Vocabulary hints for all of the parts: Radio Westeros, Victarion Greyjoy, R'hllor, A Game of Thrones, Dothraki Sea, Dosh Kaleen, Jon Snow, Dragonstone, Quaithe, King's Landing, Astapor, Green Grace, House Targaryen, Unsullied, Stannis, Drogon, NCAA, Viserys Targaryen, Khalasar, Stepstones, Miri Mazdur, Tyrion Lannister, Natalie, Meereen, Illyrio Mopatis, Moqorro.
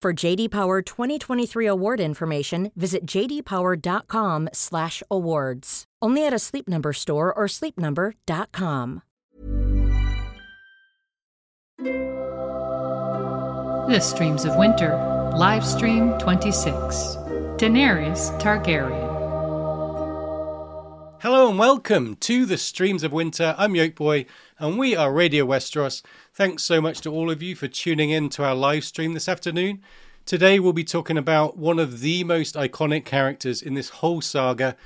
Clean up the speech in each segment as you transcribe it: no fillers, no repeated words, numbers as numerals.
For J.D. Power 2023 award information, visit jdpower.com/awards. Only at a Sleep Number store or sleepnumber.com. The Streams of Winter, live stream 26, Daenerys Targaryen. Hello and welcome to The Streams of Winter. I'm Yokeboy and we are Radio Westeros. Thanks so much to all of you for tuning in to our live stream this afternoon. Today we'll be talking about one of the most iconic characters in this whole saga.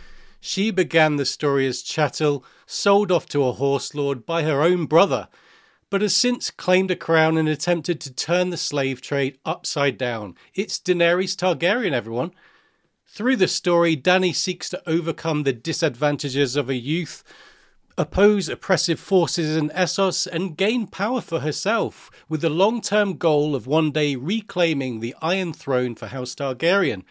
She began the story as chattel, sold off to a horse lord by her own brother, but has since claimed a crown and attempted to turn the slave trade upside down. It's Daenerys Targaryen, everyone. Through the story, Dany seeks to overcome the disadvantages of her youth, oppose oppressive forces in Essos, and gain power for herself, with the long-term goal of one day reclaiming the Iron Throne for House Targaryen.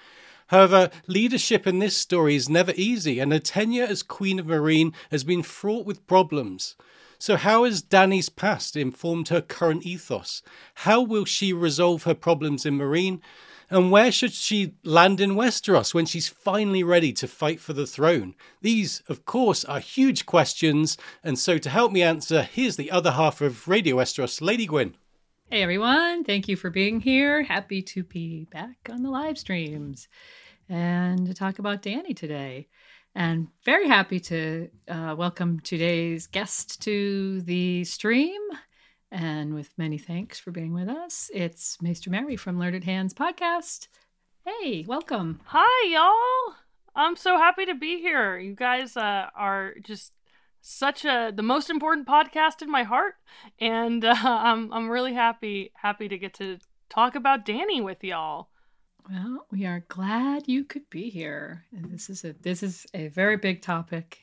However, leadership in this story is never easy, and her tenure as Queen of Meereen has been fraught with problems. So how has Dany's past informed her current ethos? How will she resolve her problems in Meereen? And where should she land in Westeros when she's finally ready to fight for the throne? These, of course, are huge questions. And so to help me answer, here's the other half of Radio Westeros, Lady Gwyn. Hey, everyone. Thank you for being here. Happy to be back on the live streams and to talk about Dany today. And very happy to welcome today's guest to the stream. And with many thanks for being with us, it's Maester Mary from Learned Hands Podcast. Hey, welcome. Hi, y'all. I'm so happy to be here. You guys are just such the most important podcast in my heart. And I'm really happy to get to talk about Dany with y'all. Well, we are glad you could be here. And this is a very big topic.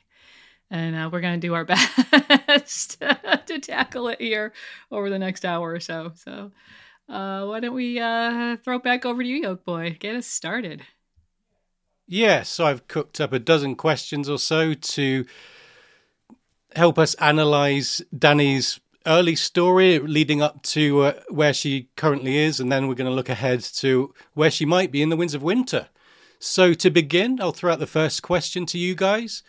And we're going to do our best to tackle it here over the next hour or so. So why don't we throw it back over to you, Yokeboy? Get us started. Yeah, so I've cooked up a dozen questions or so to help us analyze Dany's early story leading up to where she currently is. And then we're going to look ahead to where she might be in The Winds of Winter. So to begin, I'll throw out the first question to you guys.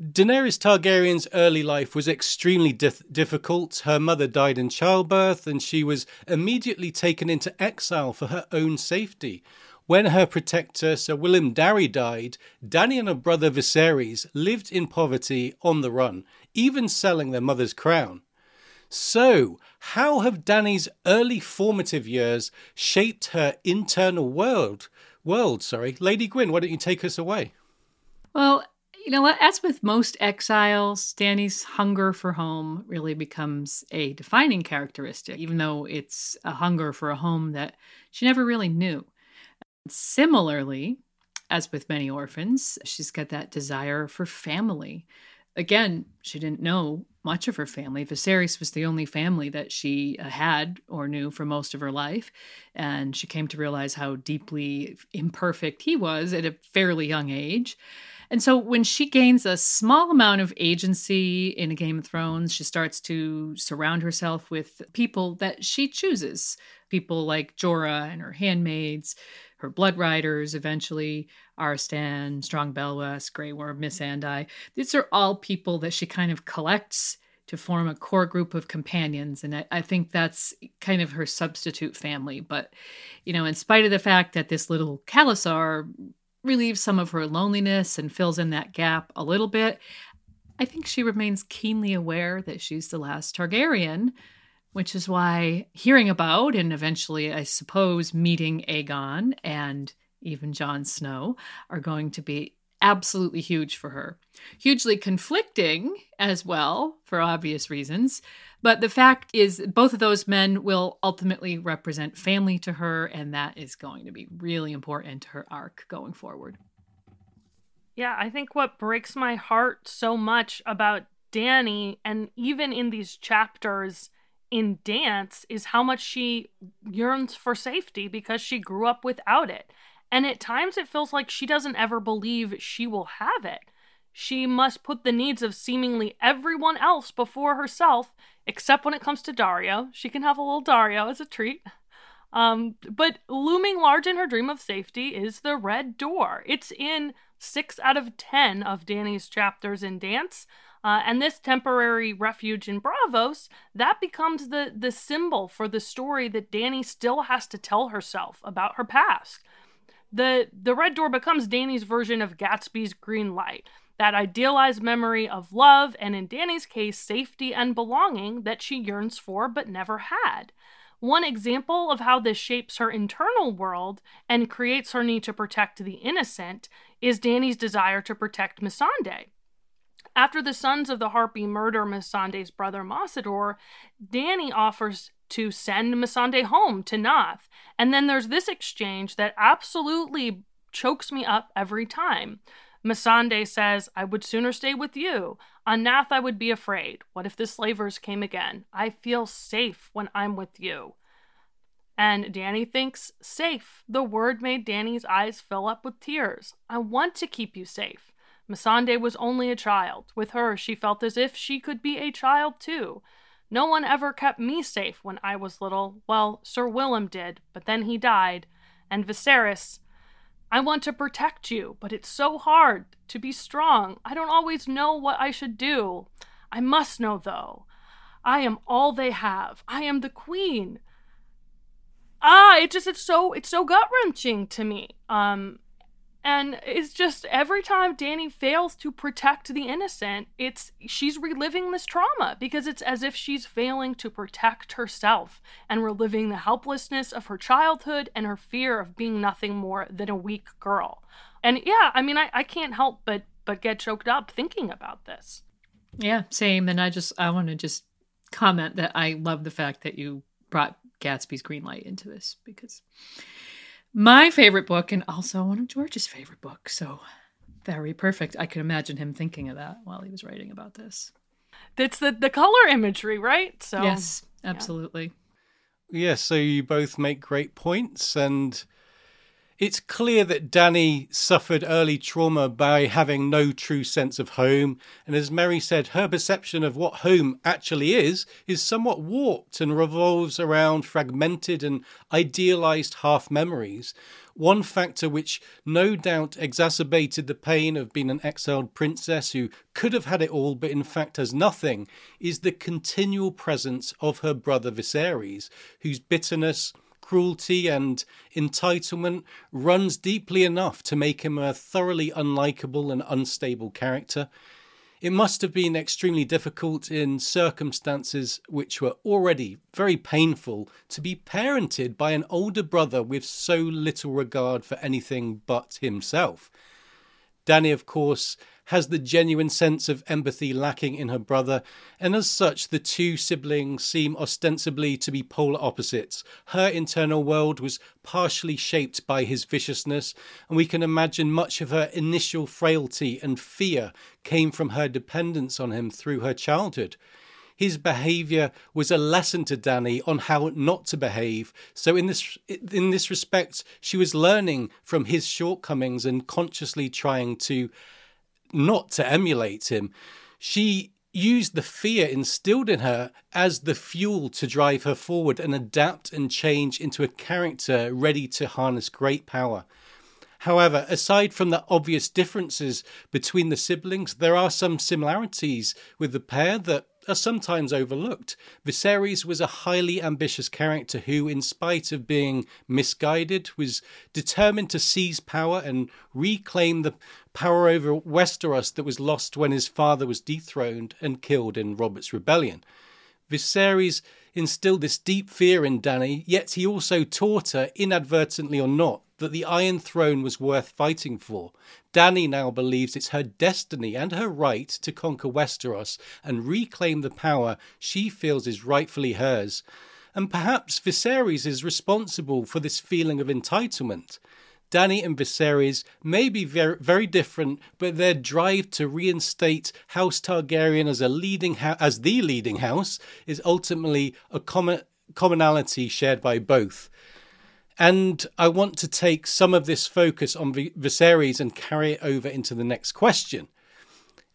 Daenerys Targaryen's early life was extremely difficult. Her mother died in childbirth and she was immediately taken into exile for her own safety. When her protector, Sir William Darry, died, Dany and her brother Viserys lived in poverty on the run, even selling their mother's crown. So, how have Dany's early formative years shaped her internal world? Lady Gwyn, why don't you take us away? Well, you know what? As with most exiles, Dany's hunger for home really becomes a defining characteristic, even though it's a hunger for a home that she never really knew. Similarly, as with many orphans, she's got that desire for family. Again, she didn't know much of her family. Viserys was the only family that she had or knew for most of her life. And she came to realize how deeply imperfect he was at a fairly young age. And so when she gains a small amount of agency in A Game of Thrones, she starts to surround herself with people that she chooses. People like Jorah and her handmaids, her blood riders, eventually Arstan, Strong Belwes, Grey Worm, Missandei. These are all people that she kind of collects to form a core group of companions. And I think that's kind of her substitute family. But, you know, in spite of the fact that this little Khalasar relieves some of her loneliness and fills in that gap a little bit, I think she remains keenly aware that she's the last Targaryen, which is why hearing about and eventually, I suppose, meeting Aegon and even Jon Snow are going to be absolutely huge for her. Hugely conflicting as well, for obvious reasons. But the fact is, both of those men will ultimately represent family to her, and that is going to be really important to her arc going forward. Yeah, I think what breaks my heart so much about Dany, and even in these chapters in Dance, is how much she yearns for safety because she grew up without it. And at times it feels like she doesn't ever believe she will have it. She must put the needs of seemingly everyone else before herself, except when it comes to Dario. She can have a little Dario as a treat. But looming large in her dream of safety is the red door. It's in 6 out of 10 of Dany's chapters in Dance. And this temporary refuge in Braavos, that becomes the symbol for the story that Dany still has to tell herself about her past. The red door becomes Dany's version of Gatsby's green light, that idealized memory of love, and in Dany's case, safety and belonging that she yearns for but never had. One example of how this shapes her internal world and creates her need to protect the innocent is Dany's desire to protect Missandei. After the Sons of the Harpy murder Missandei's brother Mossador, Dany offers to send Missandei home to Noth. And then there's this exchange that absolutely chokes me up every time. Missandei says, "I would sooner stay with you. On Noth, I would be afraid. What if the slavers came again? I feel safe when I'm with you." And Dany thinks, safe. The word made Dany's eyes fill up with tears. "I want to keep you safe." Missandei was only a child. With her, she felt as if she could be a child too. "No one ever kept me safe when I was little. Well, Sir Willem did, but then he died. And Viserys, I want to protect you, but it's so hard to be strong. I don't always know what I should do. I must know, though. I am all they have. I am the queen." It's so gut-wrenching to me. And it's just every time Dany fails to protect the innocent, she's reliving this trauma because it's as if she's failing to protect herself and reliving the helplessness of her childhood and her fear of being nothing more than a weak girl. And yeah, I mean, I can't help but get choked up thinking about this. Yeah, same. And I want to just comment that I love the fact that you brought Gatsby's green light into this because my favorite book, and also one of George's favorite books, so very perfect. I could imagine him thinking of that while he was writing about this. That's the color imagery, right? So yes, absolutely. Yeah, so you both make great points, and it's clear that Dany suffered early trauma by having no true sense of home, and as Mary said, her perception of what home actually is somewhat warped and revolves around fragmented and idealized half-memories. One factor which no doubt exacerbated the pain of being an exiled princess who could have had it all but in fact has nothing is the continual presence of her brother Viserys, whose bitterness, cruelty and entitlement runs deeply enough to make him a thoroughly unlikable and unstable character. It must have been extremely difficult in circumstances which were already very painful to be parented by an older brother with so little regard for anything but himself. Dany, of course, has the genuine sense of empathy lacking in her brother, and as such the two siblings seem ostensibly to be polar opposites. Her internal world was partially shaped by his viciousness, and we can imagine much of her initial frailty and fear came from her dependence on him through her childhood. His behaviour was a lesson to Dany on how not to behave, so in this respect she was learning from his shortcomings and consciously trying to not to emulate him. She used the fear instilled in her as the fuel to drive her forward and adapt and change into a character ready to harness great power. However, aside from the obvious differences between the siblings, there are some similarities with the pair that are sometimes overlooked. Viserys was a highly ambitious character who, in spite of being misguided, was determined to seize power and reclaim the power over Westeros that was lost when his father was dethroned and killed in Robert's Rebellion. Viserys instilled this deep fear in Dany, yet he also taught her, inadvertently or not, that the Iron Throne was worth fighting for. Dany now believes it's her destiny and her right to conquer Westeros and reclaim the power she feels is rightfully hers. And perhaps Viserys is responsible for this feeling of entitlement. Dany and Viserys may be very, very different, but their drive to reinstate House Targaryen as the leading house is ultimately a commonality shared by both. And I want to take some of this focus on Viserys and carry it over into the next question.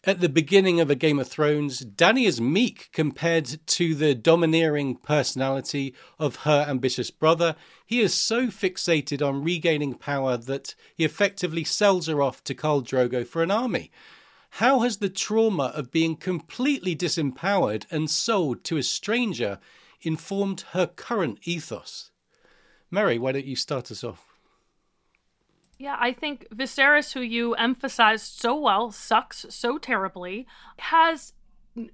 At the beginning of A Game of Thrones, Dany is meek compared to the domineering personality of her ambitious brother. He is so fixated on regaining power that he effectively sells her off to Khal Drogo for an army. How has the trauma of being completely disempowered and sold to a stranger informed her current ethos? Mary, why don't you start us off? Yeah, I think Viserys, who you emphasized so well, sucks so terribly, has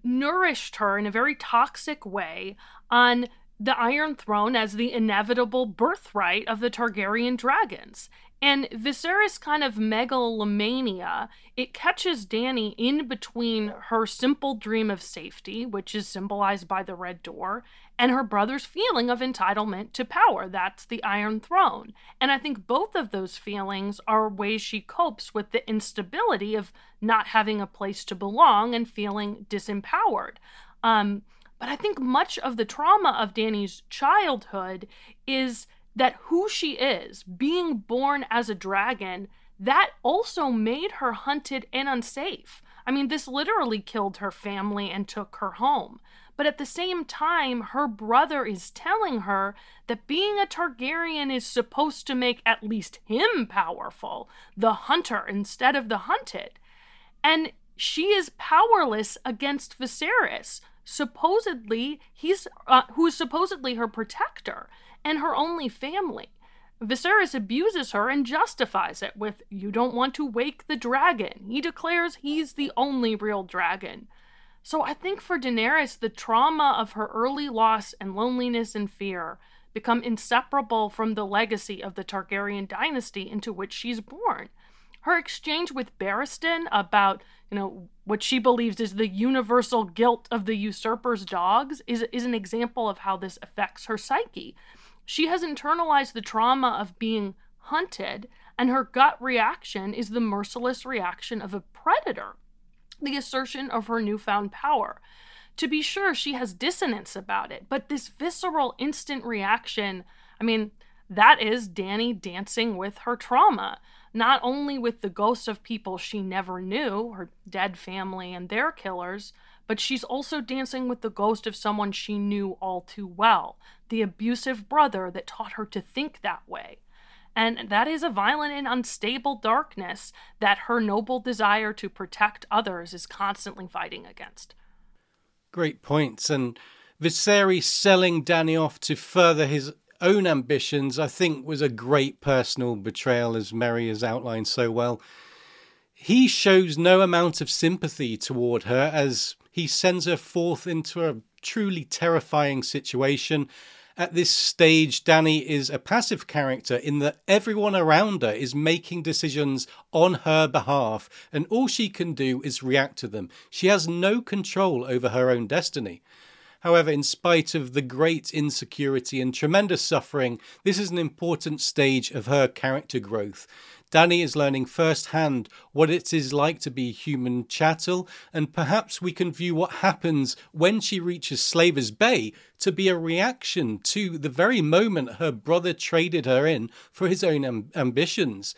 nourished her in a very toxic way on the Iron Throne as the inevitable birthright of the Targaryen dragons. And Viserys' kind of megalomania, it catches Dany in between her simple dream of safety, which is symbolized by the Red Door, and her brother's feeling of entitlement to power. That's the Iron Throne. And I think both of those feelings are ways she copes with the instability of not having a place to belong and feeling disempowered. But I think much of the trauma of Dany's childhood is that who she is, being born as a dragon, that also made her hunted and unsafe. I mean, this literally killed her family and took her home. But at the same time, her brother is telling her that being a Targaryen is supposed to make at least him powerful, the hunter instead of the hunted. And she is powerless against Viserys, who is supposedly her protector and her only family. Viserys abuses her and justifies it with, "You don't want to wake the dragon." He declares he's the only real dragon. So I think for Daenerys, the trauma of her early loss and loneliness and fear become inseparable from the legacy of the Targaryen dynasty into which she's born. Her exchange with Barristan about, what she believes is the universal guilt of the usurper's dogs is an example of how this affects her psyche. She has internalized the trauma of being hunted, and her gut reaction is the merciless reaction of a predator, the assertion of her newfound power. To be sure, she has dissonance about it, but this visceral instant reaction, that is Dany dancing with her trauma, not only with the ghosts of people she never knew, her dead family and their killers, but she's also dancing with the ghost of someone she knew all too well, the abusive brother that taught her to think that way. And that is a violent and unstable darkness that her noble desire to protect others is constantly fighting against. Great points. And Viserys selling Dany off to further his own ambitions, I think, was a great personal betrayal, as Mary has outlined so well. He shows no amount of sympathy toward her as he sends her forth into a truly terrifying situation. At this stage, Dany is a passive character in that everyone around her is making decisions on her behalf, and all she can do is react to them. She has no control over her own destiny. However, in spite of the great insecurity and tremendous suffering, this is an important stage of her character growth. Dany is learning firsthand what it is like to be human chattel, and perhaps we can view what happens when she reaches Slaver's Bay to be a reaction to the very moment her brother traded her in for his own ambitions.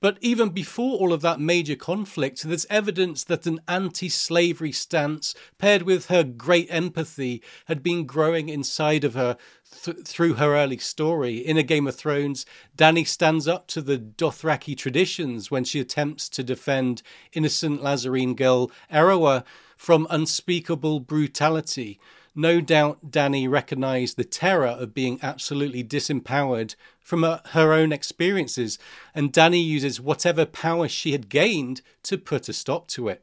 But even before all of that major conflict, there's evidence that an anti-slavery stance paired with her great empathy had been growing inside of her through her early story. In A Game of Thrones, Dany stands up to the Dothraki traditions when she attempts to defend innocent Lazarine girl Erwa from unspeakable brutality. No doubt Dany recognised the terror of being absolutely disempowered from her own experiences, and Dany uses whatever power she had gained to put a stop to it.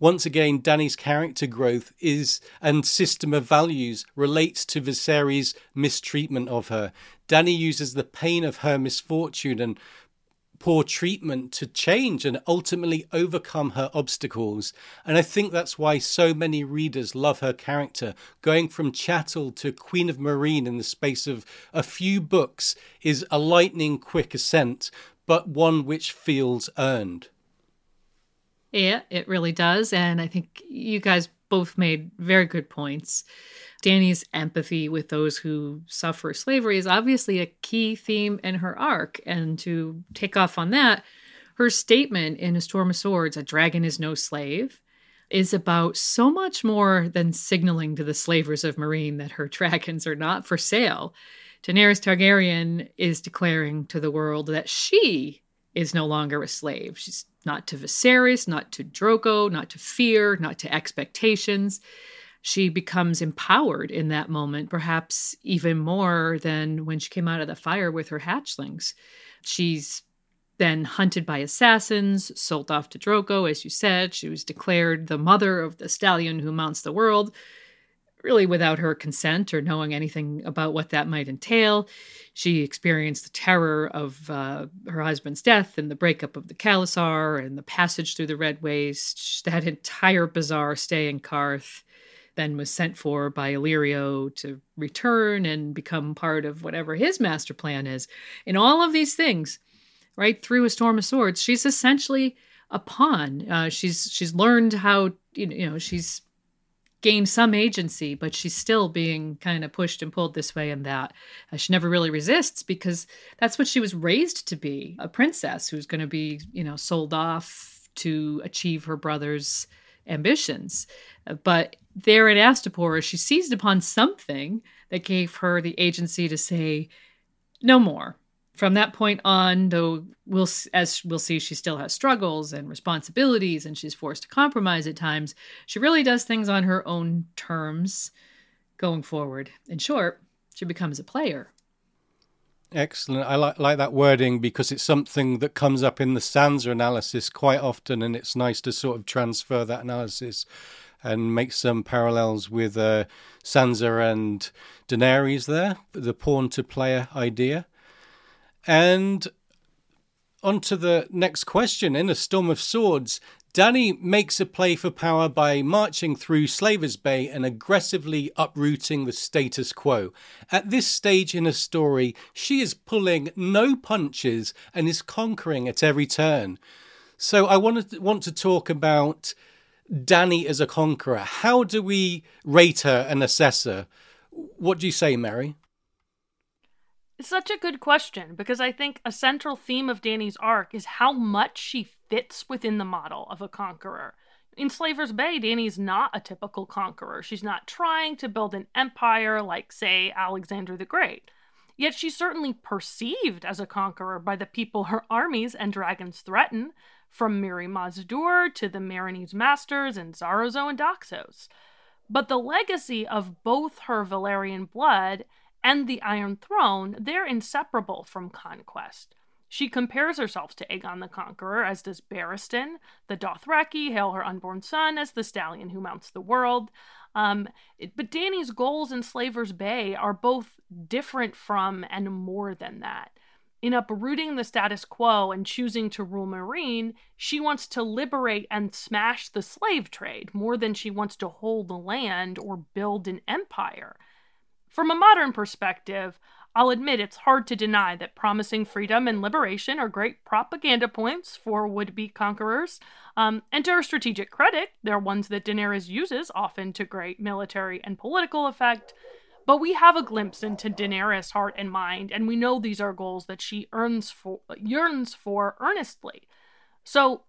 Once again, Dany's character growth is and system of values relates to Viserys' mistreatment of her. Dany uses the pain of her misfortune and poor treatment to change and ultimately overcome her obstacles. And I think that's why so many readers love her character. Going from chattel to Queen of Meereen in the space of a few books is a lightning quick ascent, but one which feels earned. Yeah, it really does. And I think you guys both made very good points. Dany's empathy with those who suffer slavery is obviously a key theme in her arc. And to take off on that, her statement in A Storm of Swords, "A dragon is no slave," is about so much more than signaling to the slavers of Meereen that her dragons are not for sale. Daenerys Targaryen is declaring to the world that she is no longer a slave. She's not to Viserys, not to Drogo, not to fear, not to expectations. She becomes empowered in that moment, perhaps even more than when she came out of the fire with her hatchlings. She's then hunted by assassins, sold off to Drogo, as you said. She was declared the mother of the stallion who mounts the world, really without her consent or knowing anything about what that might entail. She experienced the terror of her husband's death and the breakup of the Khalasar and the passage through the Red Waste, that entire bizarre stay in Karth. Then was sent for by Illyrio to return and become part of whatever his master plan is. In all of these things, right through A Storm of Swords, she's essentially a pawn. She's learned how, she's gained some agency, but she's still being kind of pushed and pulled this way and that. She never really resists because that's what she was raised to be, a princess who's going to be, sold off to achieve her brother's ambitions. But there in Astapor, she seized upon something that gave her the agency to say no more. From that point on, though, as we'll see, she still has struggles and responsibilities, and she's forced to compromise at times. She really does things on her own terms going forward. In short, she becomes a player. Excellent. I like that wording because it's something that comes up in the Sansa analysis quite often, and it's nice to sort of transfer that analysis and make some parallels with Sansa and Daenerys there, the pawn-to-player idea. And on to the next question. In A Storm of Swords, Dany makes a play for power by marching through Slaver's Bay and aggressively uprooting the status quo. At this stage in her story, she is pulling no punches and is conquering at every turn. So I want to talk about Dany as a conqueror. How do we rate her and assess her? What do you say, Mary? It's such a good question, because I think a central theme of Dany's arc is how much she fits within the model of a conqueror. In Slaver's Bay, Dany's not a typical conqueror. She's not trying to build an empire like, say, Alexander the Great. Yet she's certainly perceived as a conqueror by the people her armies and dragons threaten, from Miri Mazdur to the Marinese Masters and Zarozo and Doxos. But the legacy of both her Valyrian blood and the Iron Throne, they're inseparable from conquest. She compares herself to Aegon the Conqueror, as does Barristan. The Dothraki hail her unborn son as the stallion who mounts the world. But Dany's goals in Slaver's Bay are both different from and more than that. In uprooting the status quo and choosing to rule Meereen, she wants to liberate and smash the slave trade more than she wants to hold the land or build an empire. From a modern perspective, I'll admit it's hard to deny that promising freedom and liberation are great propaganda points for would-be conquerors. And to her strategic credit, they're ones that Daenerys uses, often to great military and political effect. But we have a glimpse into Daenerys' heart and mind, and we know these are goals that she yearns for earnestly. So,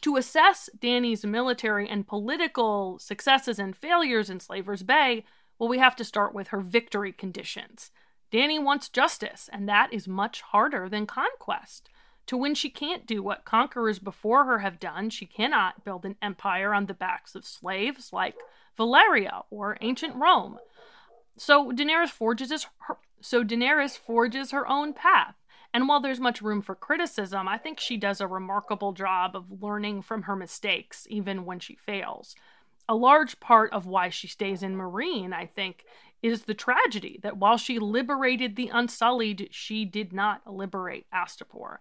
to assess Dany's military and political successes and failures in Slaver's Bay, well, we have to start with her victory conditions. Dany wants justice, and that is much harder than conquest. to when she can't do what conquerors before her have done. She cannot build an empire on the backs of slaves like Valyria or ancient Rome. So Daenerys forges her own path. And while there's much room for criticism, I think she does a remarkable job of learning from her mistakes, even when she fails. A large part of why she stays in Meereen, I think, is the tragedy that while she liberated the Unsullied, she did not liberate Astapor.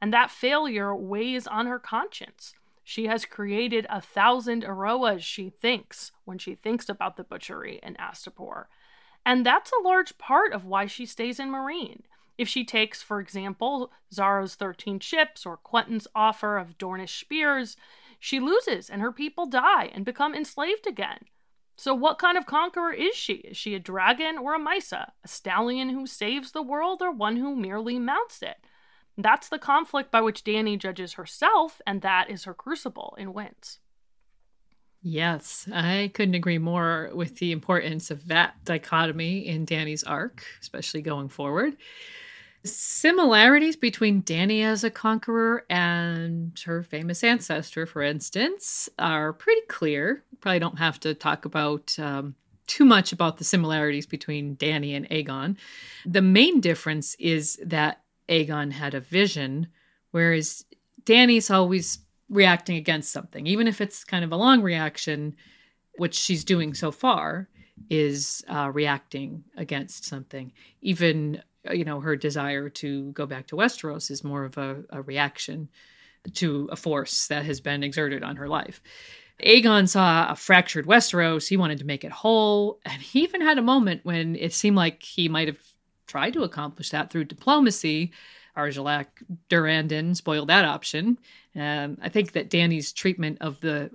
And that failure weighs on her conscience. She has created 1,000 Eroas, she thinks, when she thinks about the butchery in Astapor. And that's a large part of why she stays in Meereen. If she takes, for example, Zaro's 13 ships or Quentin's offer of Dornish spears, she loses and her people die and become enslaved again. So what kind of conqueror is she? Is she a dragon or a Mysa? A stallion who saves the world or one who merely mounts it? That's the conflict by which Dany judges herself, and that is her crucible in Winds. Yes, I couldn't agree more with the importance of that dichotomy in Dany's arc, especially going forward. Similarities between Dany as a conqueror and her famous ancestor, for instance, are pretty clear. Probably don't have to talk about too much about the similarities between Dany and Aegon. The main difference is that Aegon had a vision, whereas Dany's always reacting against something, even if it's kind of a long reaction, which she's doing so far is reacting against something. Even, you know, her desire to go back to Westeros is more of a reaction to a force that has been exerted on her life. Aegon saw a fractured Westeros. He wanted to make it whole. And he even had a moment when it seemed like he might have tried to accomplish that through diplomacy. Argilac Durandon spoiled that option. I think that Dany's treatment of the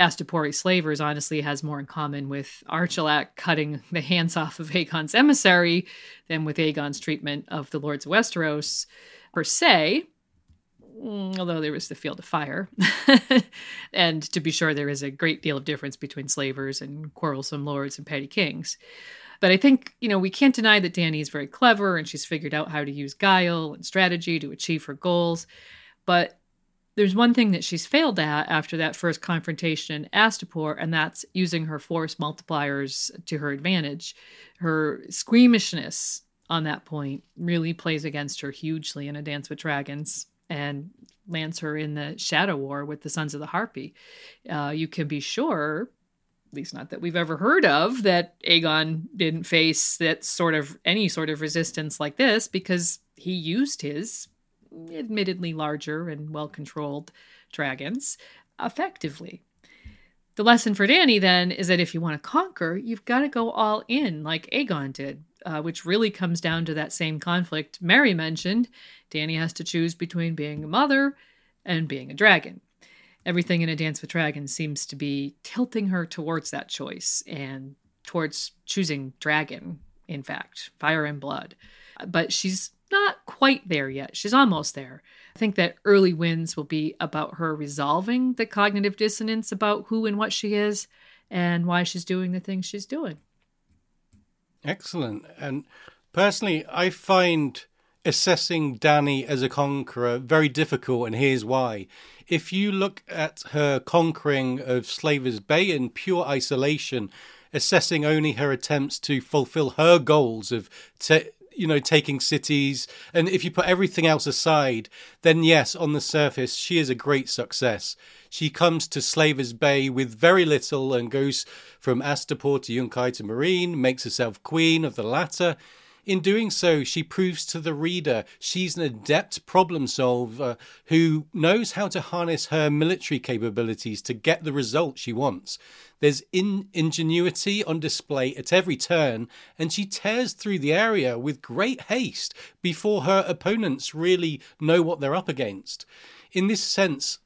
Astapori slavers honestly has more in common with Argilac cutting the hands off of Aegon's emissary than with Aegon's treatment of the Lords of Westeros per se, although there was the Field of Fire. And to be sure, there is a great deal of difference between slavers and quarrelsome lords and petty kings. But I think, you know, we can't deny that Dany is very clever and she's figured out how to use guile and strategy to achieve her goals. But there's one thing that she's failed at after that first confrontation in Astapor, and that's using her force multipliers to her advantage. Her squeamishness on that point really plays against her hugely in A Dance with Dragons and lands her in the Shadow War with the Sons of the Harpy. You can be sure, at least not that we've ever heard of, that Aegon didn't face that sort of any sort of resistance like this, because he used his admittedly larger and well-controlled dragons effectively. The lesson for Dany then is that if you want to conquer, you've got to go all in like Aegon did, which really comes down to that same conflict Mary mentioned. Dany has to choose between being a mother and being a dragon. Everything in A Dance with Dragons seems to be tilting her towards that choice and towards choosing dragon, in fact, fire and blood. But she's not quite there yet. She's almost there. I think that early Winds will be about her resolving the cognitive dissonance about who and what she is and why she's doing the things she's doing. Excellent. And personally, I find assessing Dany as a conqueror very difficult, and here's why. If you look at her conquering of Slaver's Bay in pure isolation, assessing only her attempts to fulfill her goals of taking cities, and if you put everything else aside, then yes, on the surface, she is a great success. She comes to Slaver's Bay with very little and goes from Astapor to Yunkai to Meereen, makes herself queen of the latter. In doing so, she proves to the reader she's an adept problem solver who knows how to harness her military capabilities to get the result she wants. There's ingenuity on display at every turn, and she tears through the area with great haste before her opponents really know what they're up against. In this sense,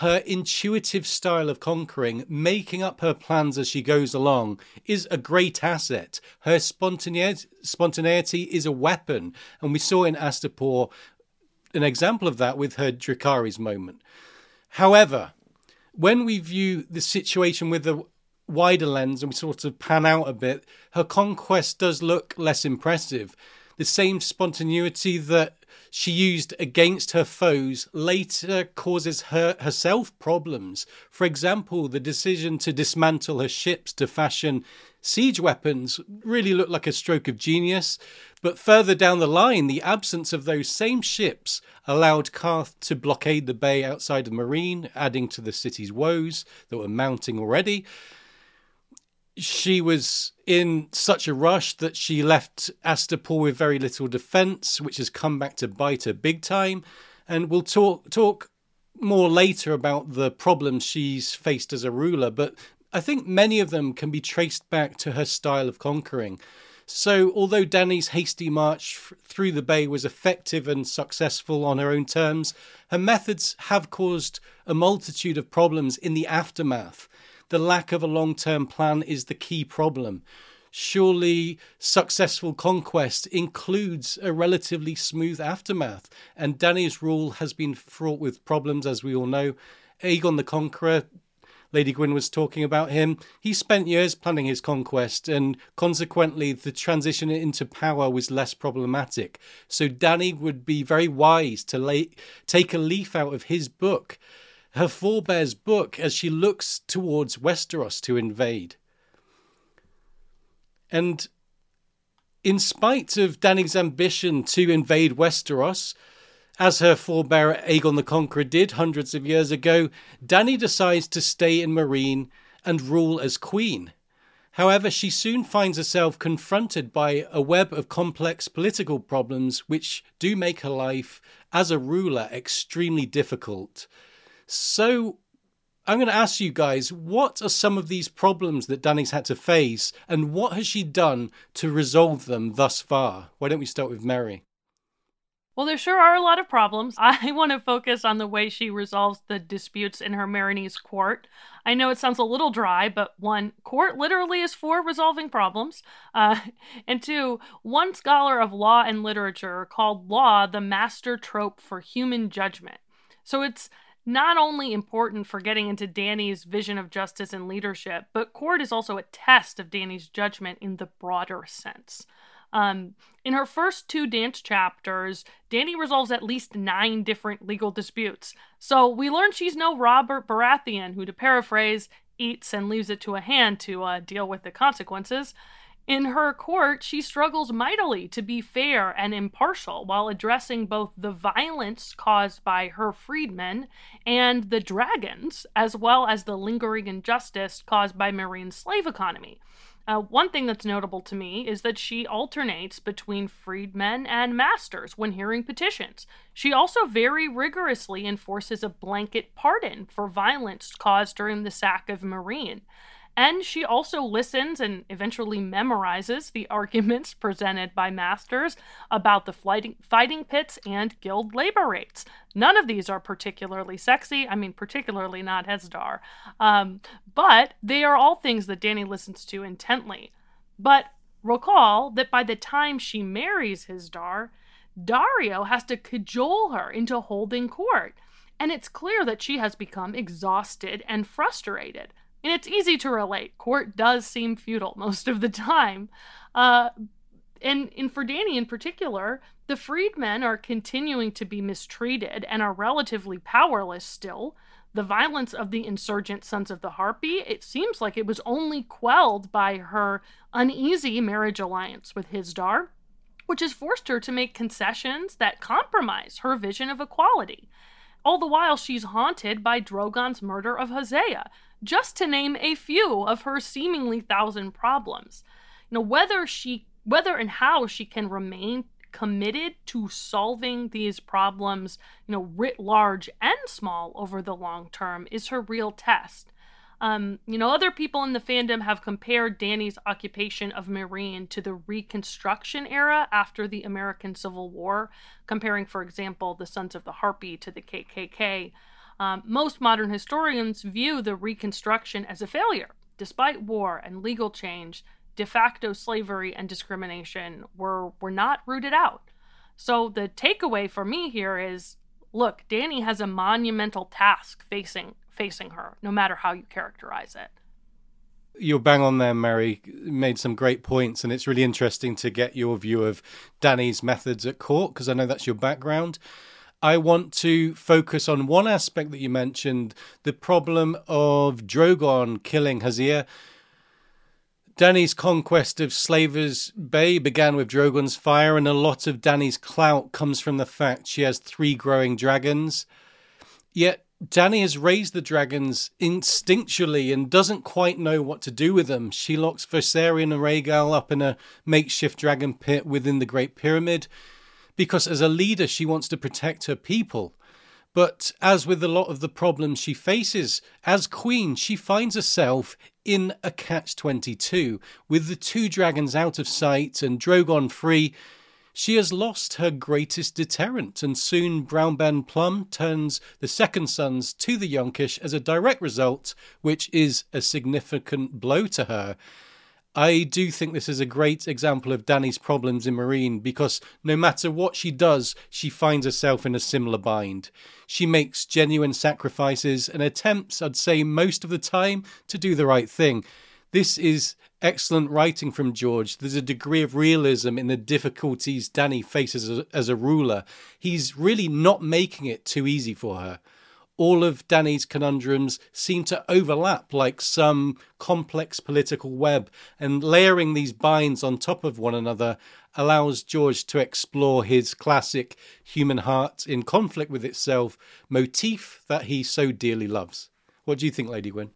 her intuitive style of conquering, making up her plans as she goes along, is a great asset. Her spontaneity is a weapon, and we saw in Astapor an example of that with her Dracarys moment. However, when we view the situation with the wider lens and we sort of pan out a bit, her conquest does look less impressive. The same spontaneity that she used against her foes later causes her herself problems. For example, the decision to dismantle her ships to fashion siege weapons really looked like a stroke of genius. But further down the line, the absence of those same ships allowed Karth to blockade the bay outside of Meereen, adding to the city's woes that were mounting already. She was in such a rush that she left Astapor with very little defence, which has come back to bite her big time. And we'll talk more later about the problems she's faced as a ruler, but I think many of them can be traced back to her style of conquering. So although Dany's hasty march through the bay was effective and successful on her own terms, her methods have caused a multitude of problems in the aftermath. The lack of a long-term plan is the key problem. Surely successful conquest includes a relatively smooth aftermath, and Dany's rule has been fraught with problems, as we all know. Aegon the Conqueror, Lady Gwyn was talking about him, he spent years planning his conquest, and consequently the transition into power was less problematic. So Dany would be very wise to take a leaf out of his book, her forebear's book, as she looks towards Westeros to invade. And in spite of Dany's ambition to invade Westeros, as her forebear Aegon the Conqueror did hundreds of years ago, Dany decides to stay in Meereen and rule as queen. However, she soon finds herself confronted by a web of complex political problems which do make her life as a ruler extremely difficult. So I'm going to ask you guys, what are some of these problems that Dany's had to face, and what has she done to resolve them thus far? Why don't we start with Mary? Well, there sure are a lot of problems. I want to focus on the way she resolves the disputes in her Meereenese court. I know it sounds a little dry, but one, court literally is for resolving problems. And two, one scholar of law and literature called law the master trope for human judgment. So it's not only important for getting into Dany's vision of justice and leadership, but court is also a test of Dany's judgment in the broader sense. In her first two dance chapters, Dany resolves at least 9 different legal disputes. So we learn she's no Robert Baratheon, who, to paraphrase, eats and leaves it to a hand to deal with the consequences. In her court, she struggles mightily to be fair and impartial while addressing both the violence caused by her freedmen and the dragons, as well as the lingering injustice caused by Meereen's slave economy. One thing that's notable to me is that she alternates between freedmen and masters when hearing petitions. She also very rigorously enforces a blanket pardon for violence caused during the sack of Meereen. And she also listens and eventually memorizes the arguments presented by masters about the fighting pits and guild labor rates. None of these are particularly sexy. I mean, particularly not Hizdahr. But they are all things that Dany listens to intently. But recall that by the time she marries Hizdahr, Dario has to cajole her into holding court. And it's clear that she has become exhausted and frustrated. And it's easy to relate. Court does seem futile most of the time. And for Dany in particular, the freedmen are continuing to be mistreated and are relatively powerless still. The violence of the insurgent Sons of the Harpy, it seems like it was only quelled by her uneasy marriage alliance with Hizdahr, which has forced her to make concessions that compromise her vision of equality. All the while, she's haunted by Drogon's murder of Hosea, just to name a few of her seemingly 1,000 problems. You know, whether and how she can remain committed to solving these problems, you know, writ large and small over the long term is her real test. Other people in the fandom have compared Dany's occupation of Meereen to the Reconstruction era after the American Civil War, comparing, for example, the Sons of the Harpy to the KKK. Most modern historians view the Reconstruction as a failure. Despite war and legal change, de facto slavery and discrimination were not rooted out. So the takeaway for me here is, look, Dany has a monumental task facing her, no matter how you characterize it. You're bang on there, Mary. Made some great points, and it's really interesting to get your view of Dany's methods at court, because I know that's your background. I want to focus on one aspect that you mentioned, the problem of Drogon killing Hizdahr. Dany's conquest of Slaver's Bay began with Drogon's fire, and a lot of Dany's clout comes from the fact she has 3 growing dragons. Yet Dany has raised the dragons instinctually and doesn't quite know what to do with them. She locks Viserion and Rhaegal up in a makeshift dragon pit within the Great Pyramid, because as a leader, she wants to protect her people. But as with a lot of the problems she faces, as queen, she finds herself in a catch-22. With the 2 dragons out of sight and Drogon free, she has lost her greatest deterrent, and soon Brownben Plum turns the second sons to the Yonkish as a direct result, which is a significant blow to her. I do think this is a great example of Dany's problems in Meereen, because no matter what she does, she finds herself in a similar bind. She makes genuine sacrifices and attempts, I'd say most of the time, to do the right thing. This is excellent writing from George. There's a degree of realism in the difficulties Dany faces as a ruler. He's really not making it too easy for her. All of Dany's conundrums seem to overlap like some complex political web, and layering these binds on top of one another allows George to explore his classic human heart in conflict with itself motif that he so dearly loves. What do you think, Lady Gwyn?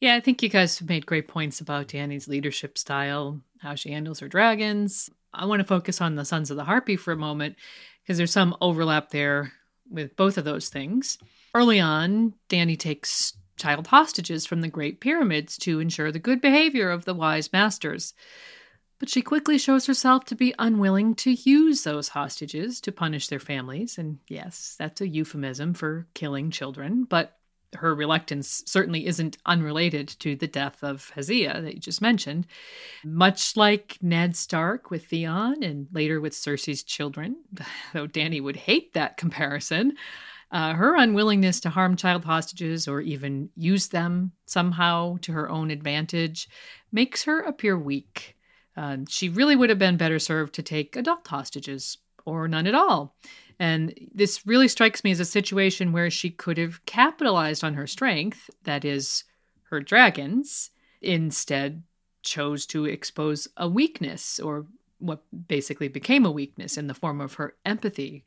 Yeah, I think you guys have made great points about Dany's leadership style, how she handles her dragons. I want to focus on the Sons of the Harpy for a moment, because there's some overlap there with both of those things. Early on, Dany takes child hostages from the Great Pyramids to ensure the good behavior of the wise masters. But she quickly shows herself to be unwilling to use those hostages to punish their families. And yes, that's a euphemism for killing children, but her reluctance certainly isn't unrelated to the death of Hizdahr that you just mentioned. Much like Ned Stark with Theon and later with Cersei's children, though Dany would hate that comparison, her unwillingness to harm child hostages or even use them somehow to her own advantage makes her appear weak. She really would have been better served to take adult hostages or none at all. And this really strikes me as a situation where she could have capitalized on her strength, that is, her dragons, instead chose to expose a weakness, or what basically became a weakness in the form of her empathy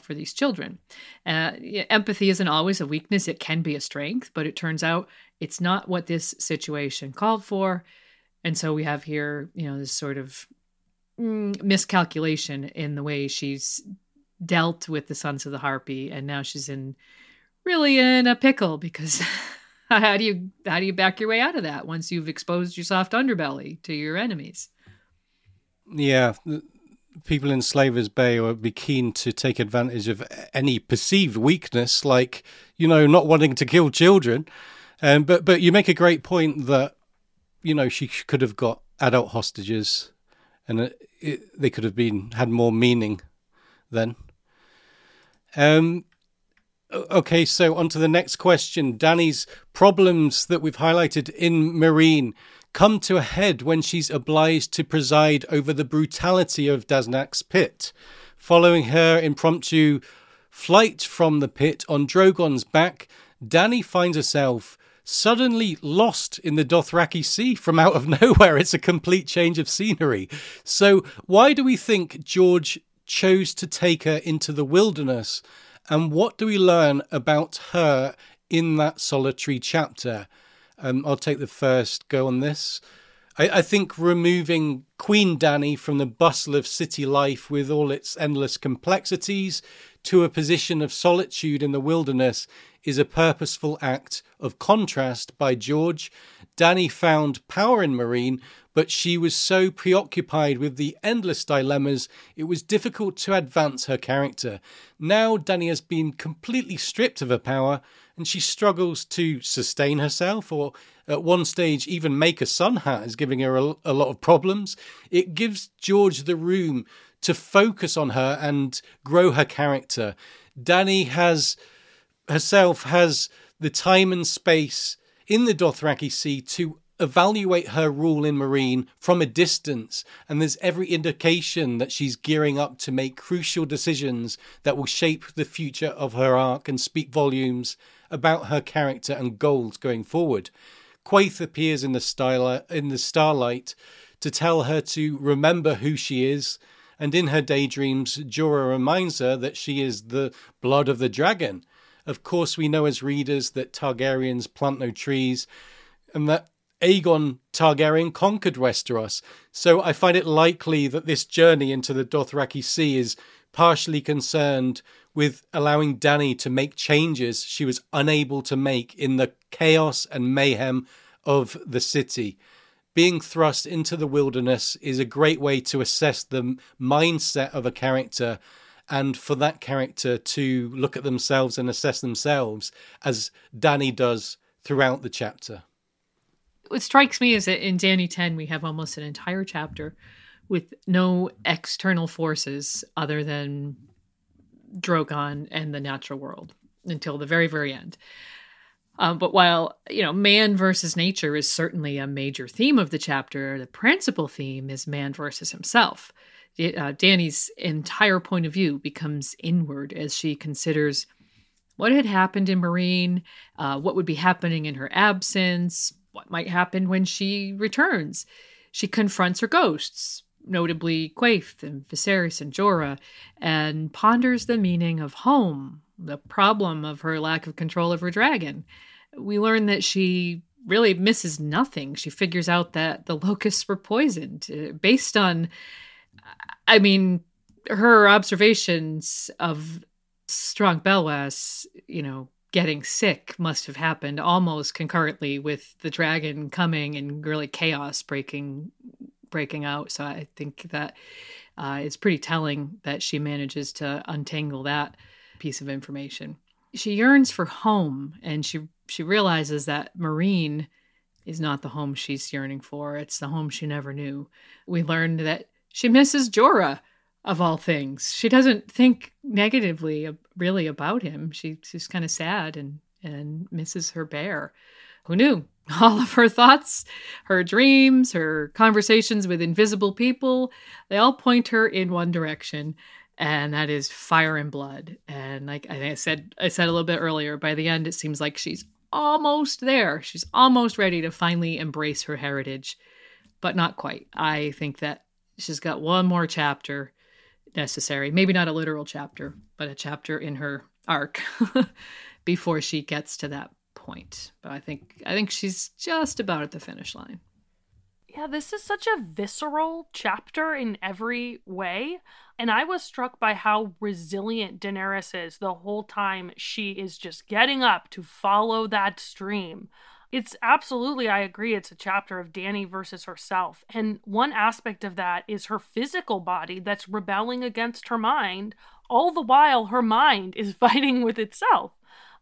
for these children. Empathy isn't always a weakness. It can be a strength, but it turns out it's not what this situation called for. And so we have here, this sort of miscalculation in the way she's dealt with the Sons of the Harpy, and now she's really in a pickle, because how do you back your way out of that once you've exposed your soft underbelly to your enemies? Yeah, people in Slaver's Bay would be keen to take advantage of any perceived weakness, like not wanting to kill children. But you make a great point that she could have got adult hostages, and they could have had more meaning then. Okay, so on to the next question. Dany's problems that we've highlighted in Meereen come to a head when she's obliged to preside over the brutality of Daznak's pit, following her impromptu flight from the pit on Drogon's back. Dany finds herself suddenly lost in the Dothraki Sea from out of nowhere. It's a complete change of scenery. So why do we think George chose to take her into the wilderness, and what do we learn about her in that solitary chapter? I'll take the first go on this. I think removing Queen Dany from the bustle of city life with all its endless complexities to a position of solitude in the wilderness is a purposeful act of contrast by George. Dany found power in Meereen, but she was so preoccupied with the endless dilemmas, it was difficult to advance her character. Now Dany has been completely stripped of her power, and she struggles to sustain herself, or at one stage even make a sun hat is giving her a lot of problems. It gives George the room to focus on her and grow her character. Dany has the time and space in the Dothraki Sea to evaluate her rule in Meereen from a distance, and there's every indication that she's gearing up to make crucial decisions that will shape the future of her arc and speak volumes about her character and goals going forward. Quaithe appears in the starlight to tell her to remember who she is, and in her daydreams, Jorah reminds her that she is the blood of the dragon. Of course, we know as readers that Targaryens plant no trees, and that Aegon Targaryen conquered Westeros, so I find it likely that this journey into the Dothraki Sea is partially concerned with allowing Dany to make changes she was unable to make in the chaos and mayhem of the city. Being thrust into the wilderness is a great way to assess the mindset of a character, and for that character to look at themselves and assess themselves, as Dany does throughout the chapter. What strikes me is that in Dany 10, we have almost an entire chapter with no external forces other than Drogon and the natural world until the very, very end. But while, man versus nature is certainly a major theme of the chapter, the principal theme is man versus himself. Dany's entire point of view becomes inward as she considers what had happened in Meereen, what would be happening in her absence, what might happen when she returns. She confronts her ghosts, notably Quaithe and Viserys and Jorah, and ponders the meaning of home, the problem of her lack of control of her dragon. We learn that she really misses nothing. She figures out that the locusts were poisoned based on, her observations of Strong Belwas, getting sick must have happened almost concurrently with the dragon coming and really chaos breaking out. So I think that it's pretty telling that she manages to untangle that piece of information. She yearns for home, and she realizes that Meereen is not the home she's yearning for. It's the home she never knew. We learned that she misses Jorah, of all things. She doesn't think negatively really about him. She's kind of sad and misses her bear. Who knew? All of her thoughts, her dreams, her conversations with invisible people, they all point her in one direction, and that is fire and blood. And like I said a little bit earlier, by the end, it seems like she's almost there. She's almost ready to finally embrace her heritage, but not quite. I think that she's got one more chapter necessary, maybe not a literal chapter, but a chapter in her arc before she gets to that point. But I think she's just about at the finish line. Yeah, this is such a visceral chapter in every way, and I was struck by how resilient Daenerys is the whole time. She is just getting up to follow that stream. It's absolutely, I agree, it's a chapter of Dany versus herself. And one aspect of that is her physical body that's rebelling against her mind, all the while her mind is fighting with itself.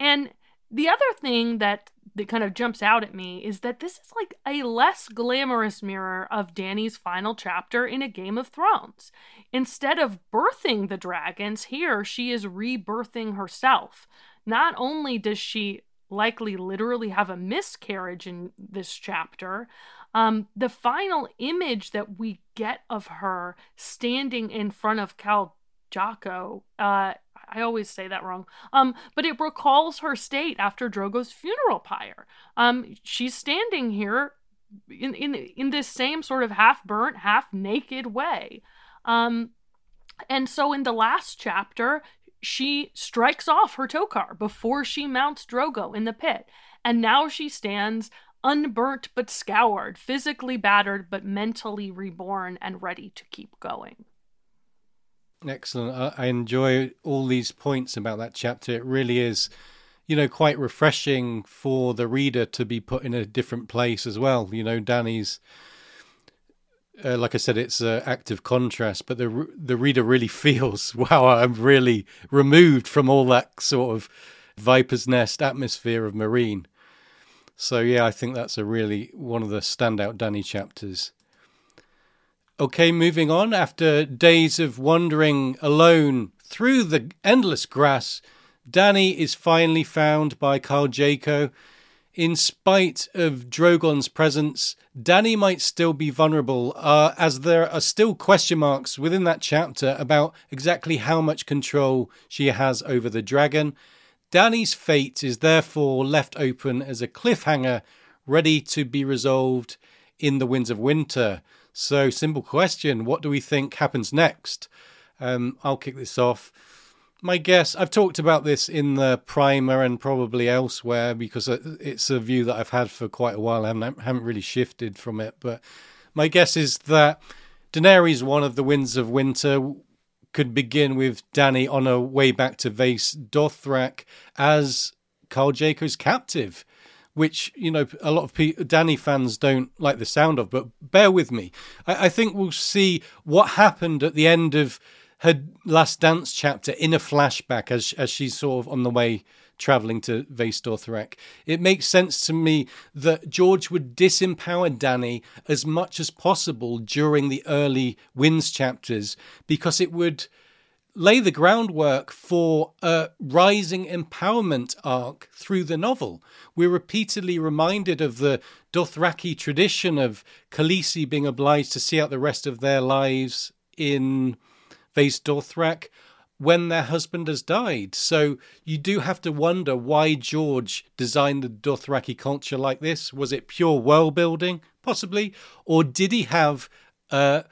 And the other thing that kind of jumps out at me is that this is like a less glamorous mirror of Dany's final chapter in A Game of Thrones. Instead of birthing the dragons, here she is rebirthing herself. Not only does she likely literally have a miscarriage in this chapter, the final image that we get of her standing in front of Khal Jhaqo, I always say that wrong, but it recalls her state after Drogo's funeral pyre. She's standing here in this same sort of half-burnt, half-naked way. And so in the last chapter, she strikes off her tokar before she mounts Drogo in the pit. And now she stands unburnt but scoured, physically battered but mentally reborn and ready to keep going. Excellent. I enjoy all these points about that chapter. It really is, quite refreshing for the reader to be put in a different place as well. Dany's, like I said, it's an active contrast, but the reader really feels, wow, I'm really removed from all that sort of viper's nest atmosphere of Meereen. So yeah, I think that's one of the standout Dany chapters. Okay, moving on. After days of wandering alone through the endless grass, Dany is finally found by Khal Jhaqo in spite of Drogon's presence, Dany might still be vulnerable, as there are still question marks within that chapter about exactly how much control she has over the dragon. Dany's fate is therefore left open as a cliffhanger, ready to be resolved in The Winds of Winter. So, simple question, what do we think happens next? I'll kick this off. My guess, I've talked about this in the primer and probably elsewhere because it's a view that I've had for quite a while. I haven't really shifted from it, but my guess is that Daenerys, one of the Winds of Winter, could begin with Dany on her way back to Vaes Dothrak as Khal Jhaqo's captive, which, you know, a lot of Dany fans don't like the sound of, but bear with me. I think we'll see what happened at the end of her Last Dance chapter in a flashback as she's sort of on the way travelling to Vaes Dothrak. It makes sense to me that George would disempower Dany as much as possible during the early Winds chapters because it would lay the groundwork for a rising empowerment arc through the novel. We're repeatedly reminded of the Dothraki tradition of Khaleesi being obliged to see out the rest of their lives in Vaes Dothrak when their husband has died. So you do have to wonder why George designed the Dothraki culture like this. Was it pure world building, possibly? Or did he have a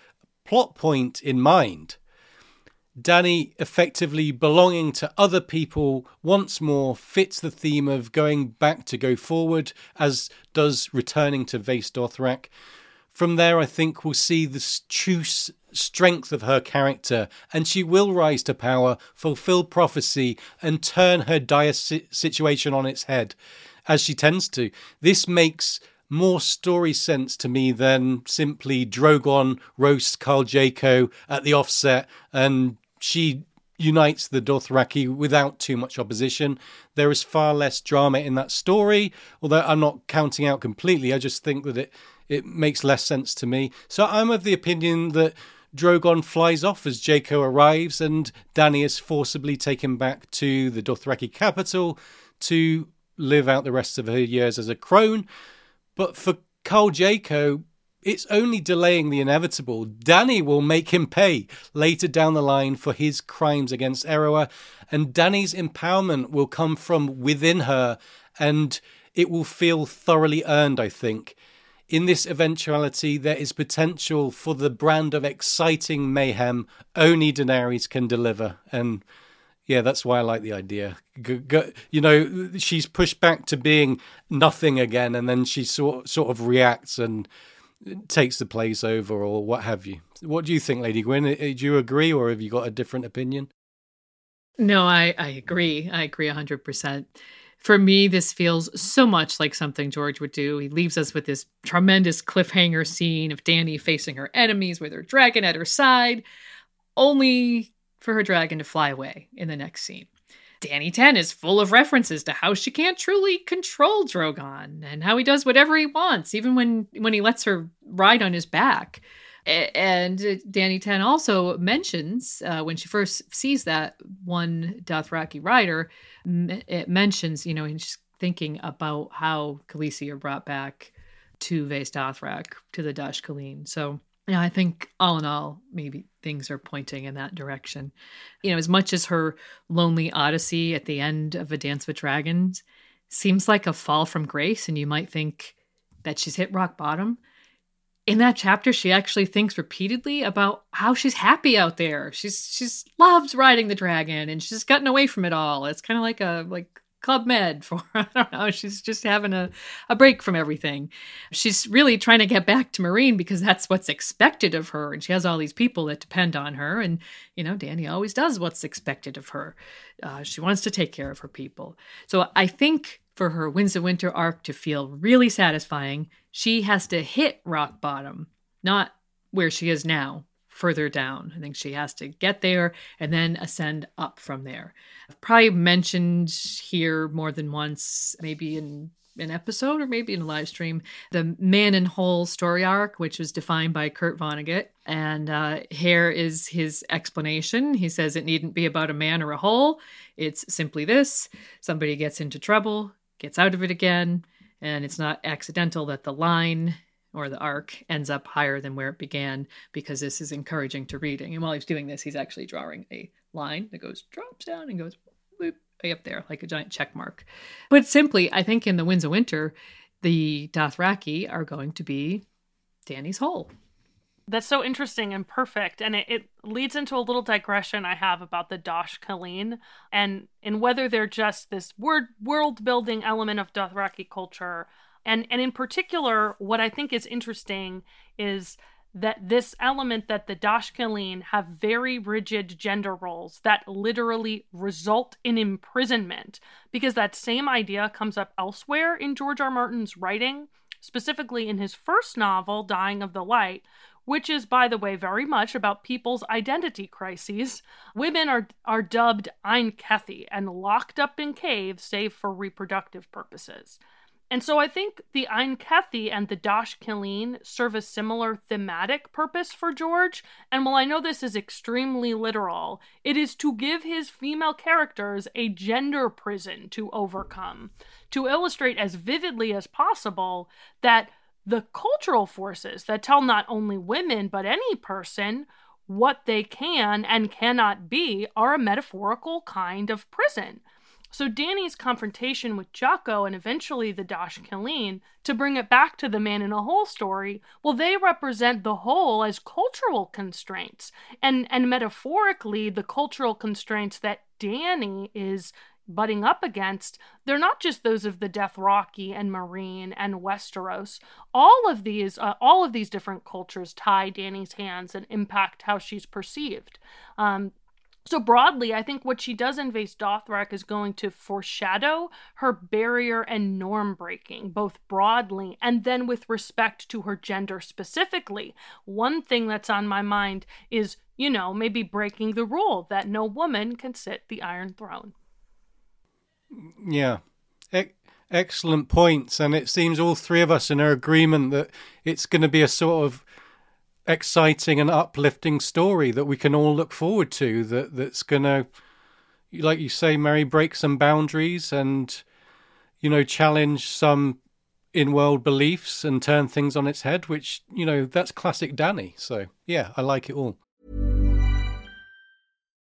plot point in mind? Dany effectively belonging to other people once more fits the theme of going back to go forward, as does returning to Vaes Dothrak. From there, I think we'll see the true strength of her character, and she will rise to power, fulfill prophecy, and turn her dire situation on its head, as she tends to. This makes more story sense to me than simply Drogon roasts Khal Jhaqo at the offset and she unites the Dothraki without too much opposition. There is far less drama in that story, although I'm not counting out completely. I just think that it makes less sense to me. So I'm of the opinion that Drogon flies off as Jhaqo arrives and Dany is forcibly taken back to the Dothraki capital to live out the rest of her years as a crone. But for Khal Jhaqo, it's only delaying the inevitable. Dany will make him pay later down the line for his crimes against Erua, and Dany's empowerment will come from within her, and it will feel thoroughly earned, I think. In this eventuality, there is potential for the brand of exciting mayhem only Daenerys can deliver, and yeah, that's why I like the idea. You know, she's pushed back to being nothing again, and then she sort of reacts and takes the place over, or what have you. What do you think, Lady Gwyn? Do you agree, or have you got a different opinion? No, I agree. I agree 100%. For me, this feels so much like something George would do. He leaves us with this tremendous cliffhanger scene of Dany facing her enemies with her dragon at her side, only for her dragon to fly away in the next scene. Dany 10 is full of references to how she can't truly control Drogon and how he does whatever he wants, even when he lets her ride on his back. And Dany 10 also mentions, when she first sees that one Dothraki rider, it mentions, you know, and she's thinking about how Khaleesi are brought back to Vaes Dothrak, to the Dash Kaleen. So yeah, I think all in all, maybe things are pointing in that direction. You know, as much as her lonely odyssey at the end of A Dance with Dragons seems like a fall from grace, and you might think that she's hit rock bottom, in that chapter, she actually thinks repeatedly about how she's happy out there. She's loves riding the dragon, and she's gotten away from it all. It's kind of like a Club Med for, I don't know, she's just having a break from everything. She's really trying to get back to Meereen because that's what's expected of her. And she has all these people that depend on her. And, you know, Dany always does what's expected of her. She wants to take care of her people. So I think for her Winds of Winter arc to feel really satisfying, she has to hit rock bottom, not where she is now, further down. I think she has to get there and then ascend up from there. I've probably mentioned here more than once, maybe in an episode or maybe in a live stream, the Man in Hole story arc, which was defined by Kurt Vonnegut. And here is his explanation. He says it needn't be about a man or a hole. It's simply this. Somebody gets into trouble, gets out of it again, And it's not accidental that the line or the arc ends up higher than where it began, because this is encouraging to reading. And while he's doing this, he's actually drawing a line that goes, drops down and goes boop, way up there, like a giant check mark. But simply, I think in The Winds of Winter, the Dothraki are going to be Dany's Hole. That's so interesting and perfect. And it leads into a little digression I have about the Dosh Kaleen and whether they're just this world-building element of Dothraki culture. And in particular, what I think is interesting is that this element that the Dosh Kaleen have very rigid gender roles that literally result in imprisonment, because that same idea comes up elsewhere in George R. R. Martin's writing, specifically in his first novel, Dying of the Light, which is, by the way, very much about people's identity crises. Women are dubbed Ein Kethi and locked up in caves, save for reproductive purposes. And so I think the Ein Kethi and the Dosh Kaleen serve a similar thematic purpose for George. And while I know this is extremely literal, it is to give his female characters a gender prison to overcome, to illustrate as vividly as possible that the cultural forces that tell not only women, but any person, what they can and cannot be are a metaphorical kind of prison. So Dany's confrontation with Jhaqo and eventually the Dosh Kaleen, to bring it back to the Man in a Hole story, well, they represent the whole as cultural constraints and metaphorically the cultural constraints that Dany is butting up against. They're not just those of the Dothraki and Meereen and Westeros. All of these different cultures tie Dany's hands and impact how she's perceived. So broadly, I think what she does in Vaes Dothrak is going to foreshadow her barrier and norm breaking, both broadly and then with respect to her gender specifically. One thing that's on my mind is, maybe breaking the rule that no woman can sit the Iron Throne. Yeah, excellent points. And it seems all three of us are in agreement that it's going to be a sort of exciting and uplifting story that we can all look forward to, that's gonna, like you say, Mary, break some boundaries and challenge some in-world beliefs and turn things on its head, which that's classic Dany. So yeah, I like it all.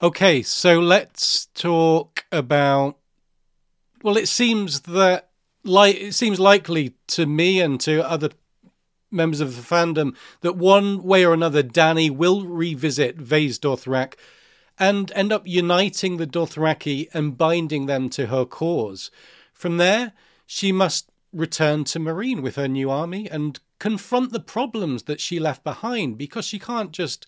Okay, so let's talk about, well, it seems likely to me and to other members of the fandom that one way or another Dany will revisit Vaes Dothrak and end up uniting the Dothraki and binding them to her cause. From there, she must return to Meereen with her new army and confront the problems that she left behind, because she can't just...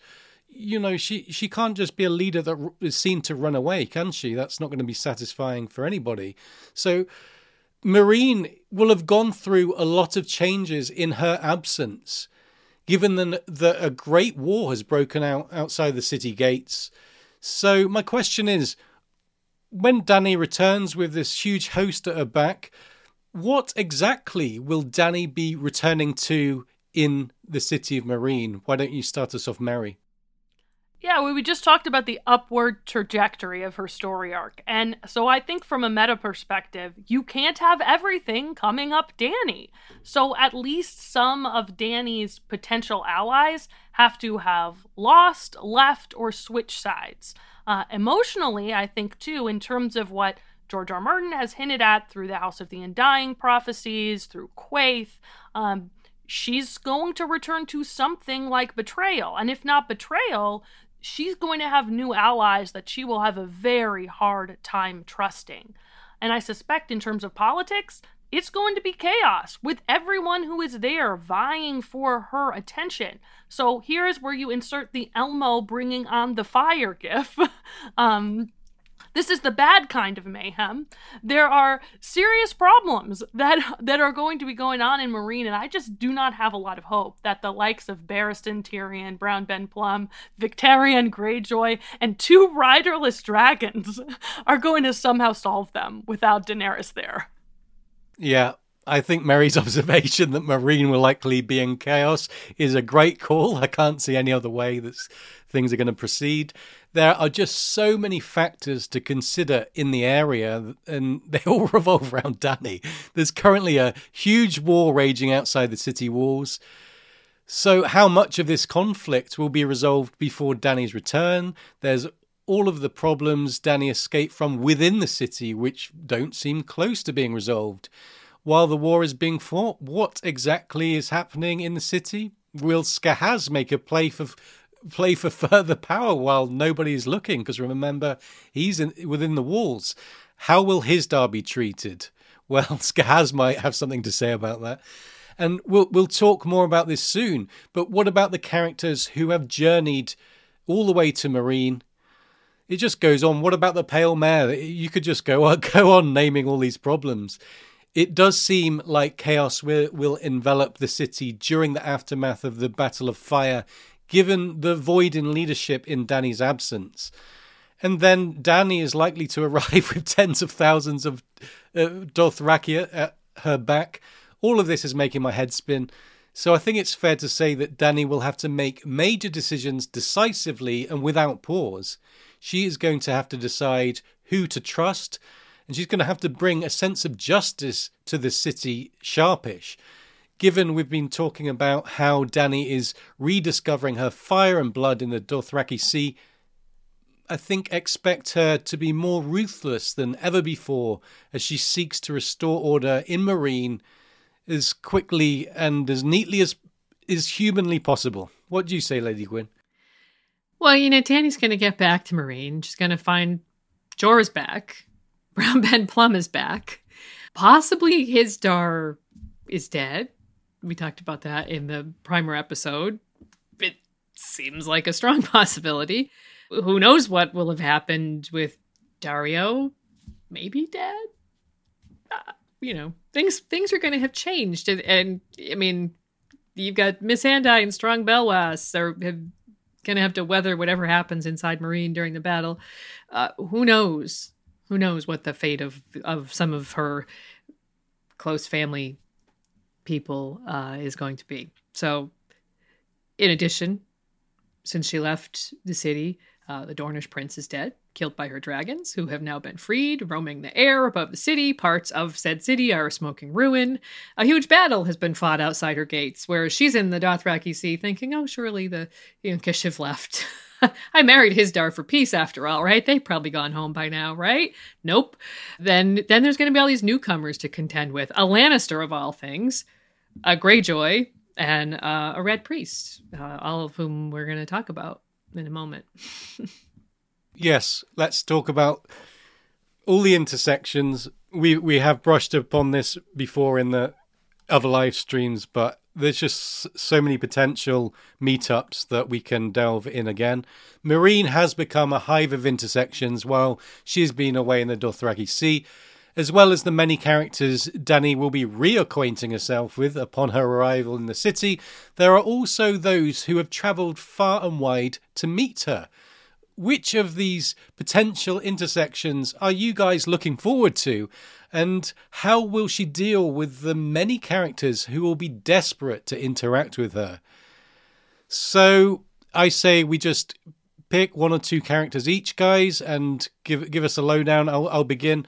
she can't just be a leader that is seen to run away, can she? That's not going to be satisfying for anybody. So Meereen will have gone through a lot of changes in her absence, given that a great war has broken out outside the city gates. So my question is, when Dany returns with this huge host at her back, what exactly will Dany be returning to in the city of Meereen? Why don't you start us off, Mary? Yeah, we just talked about the upward trajectory of her story arc. And so I think from a meta perspective, you can't have everything coming up Dany. So at least some of Dany's potential allies have to have lost, left, or switched sides. Emotionally, I think, too, in terms of what George R. R. Martin has hinted at through the House of the Undying prophecies, through Quaithe, she's going to return to something like betrayal. And if not betrayal, she's going to have new allies that she will have a very hard time trusting. And I suspect in terms of politics, it's going to be chaos with everyone who is there vying for her attention. So here is where you insert the Elmo bringing on the fire gif. This is the bad kind of mayhem. There are serious problems that are going to be going on in Meereen, and I just do not have a lot of hope that the likes of Barristan, Tyrion, Brown Ben Plum, Victarion Greyjoy, and two riderless dragons are going to somehow solve them without Daenerys there. Yeah. I think Merry's observation that Meereen will likely be in chaos is a great call. I can't see any other way that things are going to proceed. There are just so many factors to consider in the area, and they all revolve around Dany. There's currently a huge war raging outside the city walls. So how much of this conflict will be resolved before Dany's return? There's all of the problems Dany escaped from within the city, which don't seem close to being resolved. While the war is being fought, what exactly is happening in the city? Will Skahaz make a play for further power while nobody is looking? Because remember, he's within the walls. How will Hizdahr be treated? Well, Skahaz might have something to say about that. And we'll talk more about this soon. But what about the characters who have journeyed all the way to Meereen? It just goes on. What about the Pale Mare? You could just go on naming all these problems. It does seem like chaos will envelop the city during the aftermath of the Battle of Fire, given the void in leadership in Dany's absence. And then Dany is likely to arrive with tens of thousands of Dothraki at her back. All of this is making my head spin. So I think it's fair to say that Dany will have to make major decisions decisively and without pause. She is going to have to decide who to trust, and she's going to have to bring a sense of justice to the city sharpish, given we've been talking about how Dany is rediscovering her fire and blood in the Dothraki Sea. I think expect her to be more ruthless than ever before as she seeks to restore order in Meereen as quickly and as neatly as is humanly possible. What do you say, Lady Gwyn? Well, Dany's going to get back to Meereen. She's going to find Jorah's back. Brown Ben Plum is back. Possibly Hizdahr is dead. We talked about that in the primer episode. It seems like a strong possibility. Who knows what will have happened with Dario? Maybe dead? Things are going to have changed. And you've got Missandei and Strong Belwas. They're going to have to weather whatever happens inside Meereen during the battle. Who knows? Who knows what the fate of some of her close family people is going to be. So, in addition, since she left the city, the Dornish prince is dead, killed by her dragons, who have now been freed, roaming the air above the city. Parts of said city are a smoking ruin. A huge battle has been fought outside her gates, where she's in the Dothraki Sea thinking, oh, surely the Kishiv left. I married Hizdahr for peace after all, right? They've probably gone home by now, right? Nope. Then there's going to be all these newcomers to contend with. A Lannister of all things, a Greyjoy, and a Red Priest, all of whom we're going to talk about in a moment. Yes, let's talk about all the intersections. We have brushed upon this before in the other live streams, but there's just so many potential meetups that we can delve in again. Meereen has become a hive of intersections while she's been away in the Dothraki Sea, as well as the many characters Dany will be reacquainting herself with upon her arrival in the city. There are also those who have travelled far and wide to meet her. Which of these potential intersections are you guys looking forward to? And how will she deal with the many characters who will be desperate to interact with her? So I say we just pick one or two characters each, guys, and give us a lowdown. I'll begin.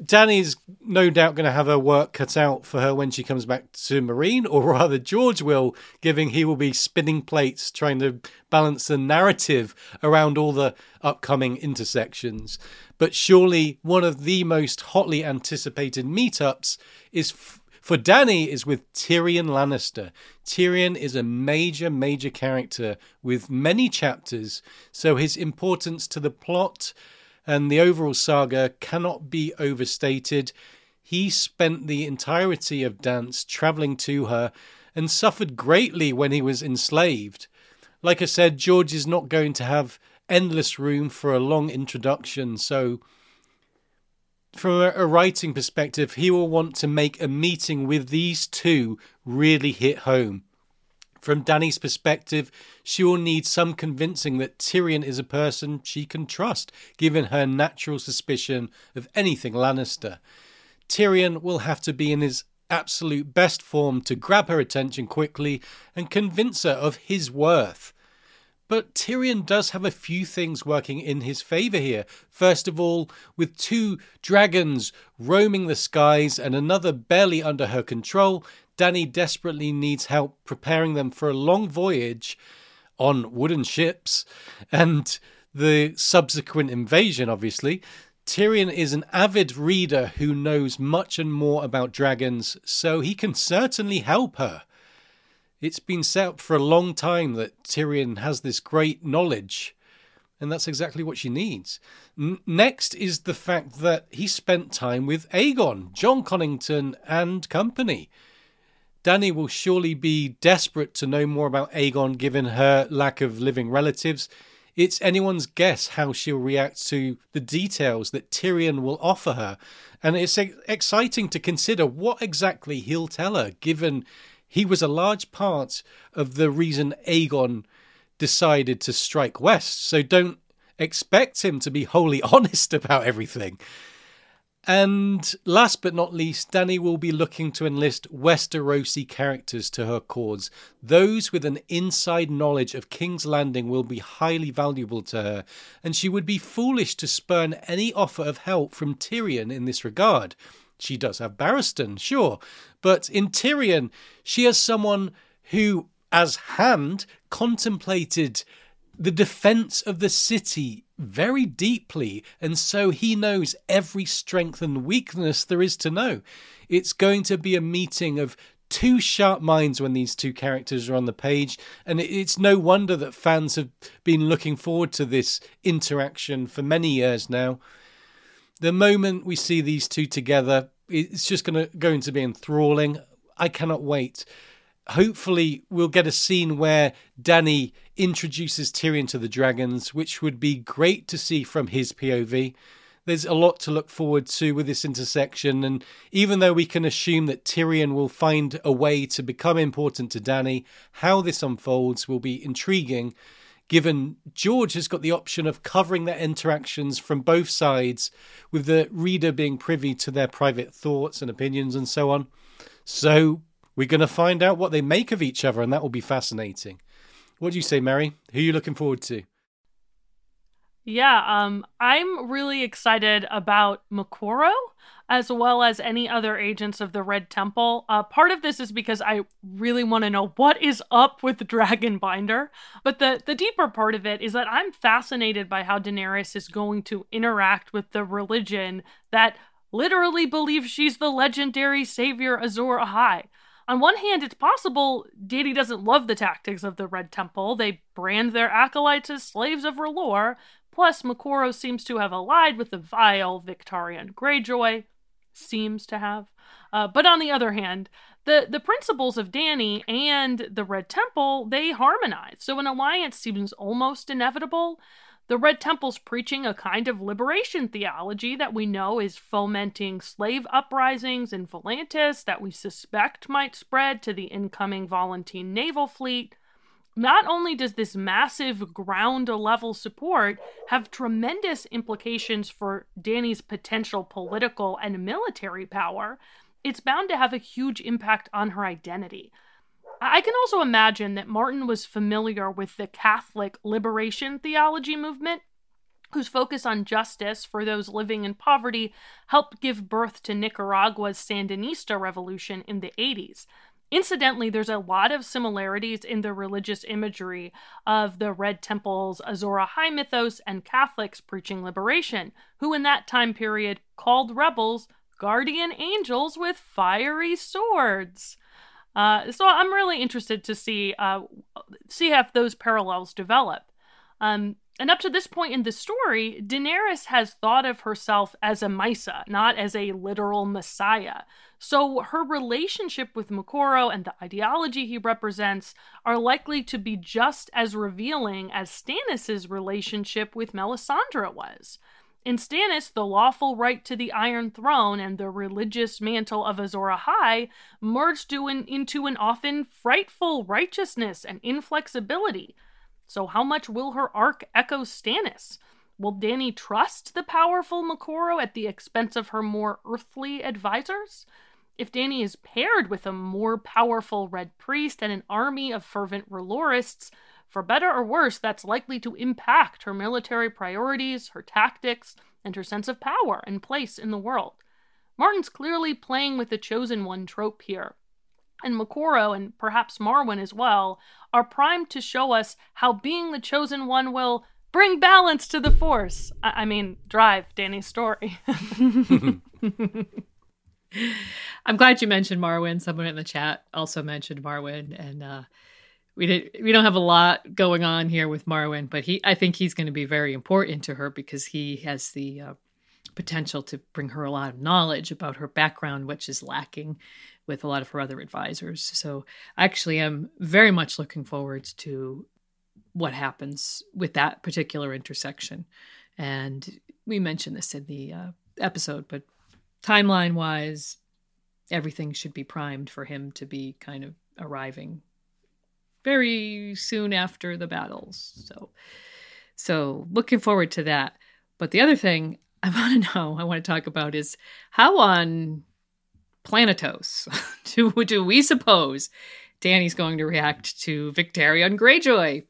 Dany's no doubt going to have her work cut out for her when she comes back to Meereen, or rather George will, given he will be spinning plates trying to balance the narrative around all the upcoming intersections. But surely one of the most hotly anticipated meetups is for Dany is with Tyrion Lannister. Tyrion is a major, major character with many chapters, so his importance to the plot and the overall saga cannot be overstated. He spent the entirety of Dance travelling to her and suffered greatly when he was enslaved. Like I said, George is not going to have endless room for a long introduction, so from a writing perspective, he will want to make a meeting with these two really hit home. From Dany's perspective, she will need some convincing that Tyrion is a person she can trust, given her natural suspicion of anything Lannister. Tyrion will have to be in his absolute best form to grab her attention quickly and convince her of his worth. But Tyrion does have a few things working in his favour here. First of all, with two dragons roaming the skies and another barely under her control, Dany desperately needs help preparing them for a long voyage on wooden ships and the subsequent invasion, obviously. Tyrion is an avid reader who knows much and more about dragons, so he can certainly help her. It's been set up for a long time that Tyrion has this great knowledge, and that's exactly what she needs. Next is the fact that he spent time with Aegon, John Connington and company. Dany will surely be desperate to know more about Aegon given her lack of living relatives. It's anyone's guess how she'll react to the details that Tyrion will offer her. And it's exciting to consider what exactly he'll tell her, given he was a large part of the reason Aegon decided to strike west. So don't expect him to be wholly honest about everything. And last but not least, Dany will be looking to enlist Westerosi characters to her cause. Those with an inside knowledge of King's Landing will be highly valuable to her, and she would be foolish to spurn any offer of help from Tyrion in this regard. She does have Barristan, sure, but in Tyrion, she has someone who, as Hand, contemplated the defence of the city very deeply, and so he knows every strength and weakness there is to know. It's going to be a meeting of two sharp minds when these two characters are on the page, and it's no wonder that fans have been looking forward to this interaction for many years now. The moment we see these two together, it's just going to be enthralling. I cannot wait. Hopefully we'll get a scene where Dany introduces Tyrion to the dragons, which would be great to see from his POV. There's a lot to look forward to with this intersection, and even though we can assume that Tyrion will find a way to become important to Dany, how this unfolds will be intriguing, given George has got the option of covering their interactions from both sides, with the reader being privy to their private thoughts and opinions and so on. So we're going to find out what they make of each other, and that will be fascinating. What do you say, Mary? Who are you looking forward to? Yeah, I'm really excited about Moqorro, as well as any other agents of the Red Temple. Part of this is because I really want to know what is up with Dragonbinder. But the deeper part of it is that I'm fascinated by how Daenerys is going to interact with the religion that literally believes she's the legendary savior Azor Ahai. On one hand, it's possible Dany doesn't love the tactics of the Red Temple. They brand their acolytes as slaves of R'hllor. Plus, Moqorro seems to have allied with the vile Victarion Greyjoy. Seems to have. But on the other hand, the principles of Dany and the Red Temple, they harmonize. So an alliance seems almost inevitable. The Red Temple's preaching a kind of liberation theology that we know is fomenting slave uprisings in Volantis that we suspect might spread to the incoming Valentine naval fleet. Not only does this massive ground-level support have tremendous implications for Dany's potential political and military power, it's bound to have a huge impact on her identity. I can also imagine that Martin was familiar with the Catholic liberation theology movement, whose focus on justice for those living in poverty helped give birth to Nicaragua's Sandinista revolution in the 80s. Incidentally, there's a lot of similarities in the religious imagery of the Red Temple's Azora High mythos and Catholics preaching liberation, who in that time period called rebels guardian angels with fiery swords. So I'm really interested to see if those parallels develop. And up to this point in the story, Daenerys has thought of herself as a Maesa, not as a literal messiah. So her relationship with Moqorro and the ideology he represents are likely to be just as revealing as Stannis' relationship with Melisandre was. In Stannis, the lawful right to the Iron Throne and the religious mantle of Azora High merged into an often frightful righteousness and inflexibility. So how much will her arc echo Stannis? Will Dany trust the powerful Moqorro at the expense of her more earthly advisors? If Dany is paired with a more powerful Red Priest and an army of fervent R'hllorists, for better or worse, that's likely to impact her military priorities, her tactics, and her sense of power and place in the world. Martin's clearly playing with the Chosen One trope here. And Moqorro, and perhaps Marwyn as well, are primed to show us how being the Chosen One will bring balance to the Force. I mean, drive Dany's story. I'm glad you mentioned Marwyn. Someone in the chat also mentioned Marwyn, and we don't have a lot going on here with Marwyn, but I think he's going to be very important to her because he has the potential to bring her a lot of knowledge about her background, which is lacking with a lot of her other advisors. So I actually am very much looking forward to what happens with that particular intersection. And we mentioned this in the episode, but timeline-wise, everything should be primed for him to be kind of arriving very soon after the battles. So looking forward to that. But the other thing I want to talk about is how on Planetos do we suppose Dany's going to react to Victarion Greyjoy?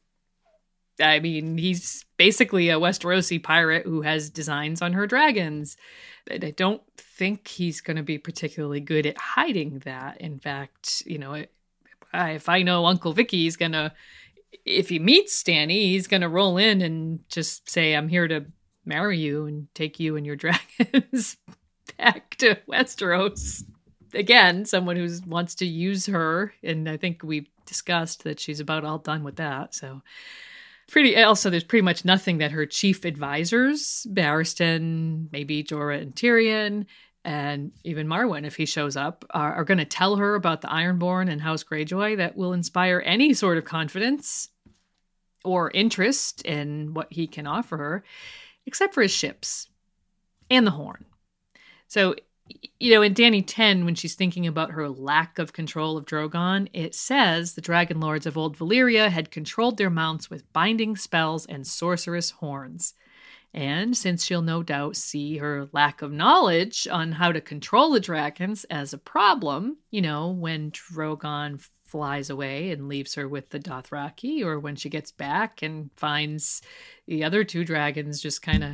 I mean, he's basically a Westerosi pirate who has designs on her dragons. And I don't think he's going to be particularly good at hiding that. In fact, you know, if I know Uncle Vicky, if he meets Dany, he's going to roll in and just say, I'm here to marry you and take you and your dragons back to Westeros. Again, someone who wants to use her. And I think we've discussed that she's about all done with that. So there's pretty much nothing that her chief advisors, Barristan, maybe Jorah and Tyrion, and even Marwyn, if he shows up, are going to tell her about the Ironborn and House Greyjoy that will inspire any sort of confidence or interest in what he can offer her, except for his ships and the horn. So, you know, in Dany 10, when she's thinking about her lack of control of Drogon, it says the dragon lords of old Valyria had controlled their mounts with binding spells and sorcerous horns. And since she'll no doubt see her lack of knowledge on how to control the dragons as a problem, you know, when Drogon flies away and leaves her with the Dothraki, or when she gets back and finds the other two dragons just kind of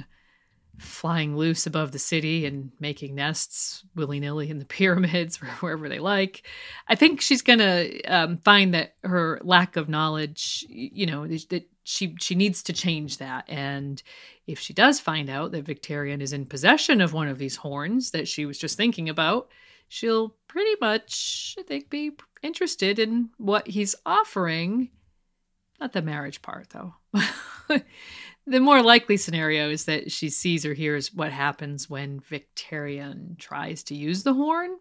flying loose above the city and making nests willy-nilly in the pyramids or wherever they like. I think she's going to find that her lack of knowledge, you know, that she needs to change that. And if she does find out that Victarion is in possession of one of these horns that she was just thinking about, she'll pretty much, I think, be interested in what he's offering. Not the marriage part, though. The more likely scenario is that she sees or hears what happens when Victarion tries to use the horn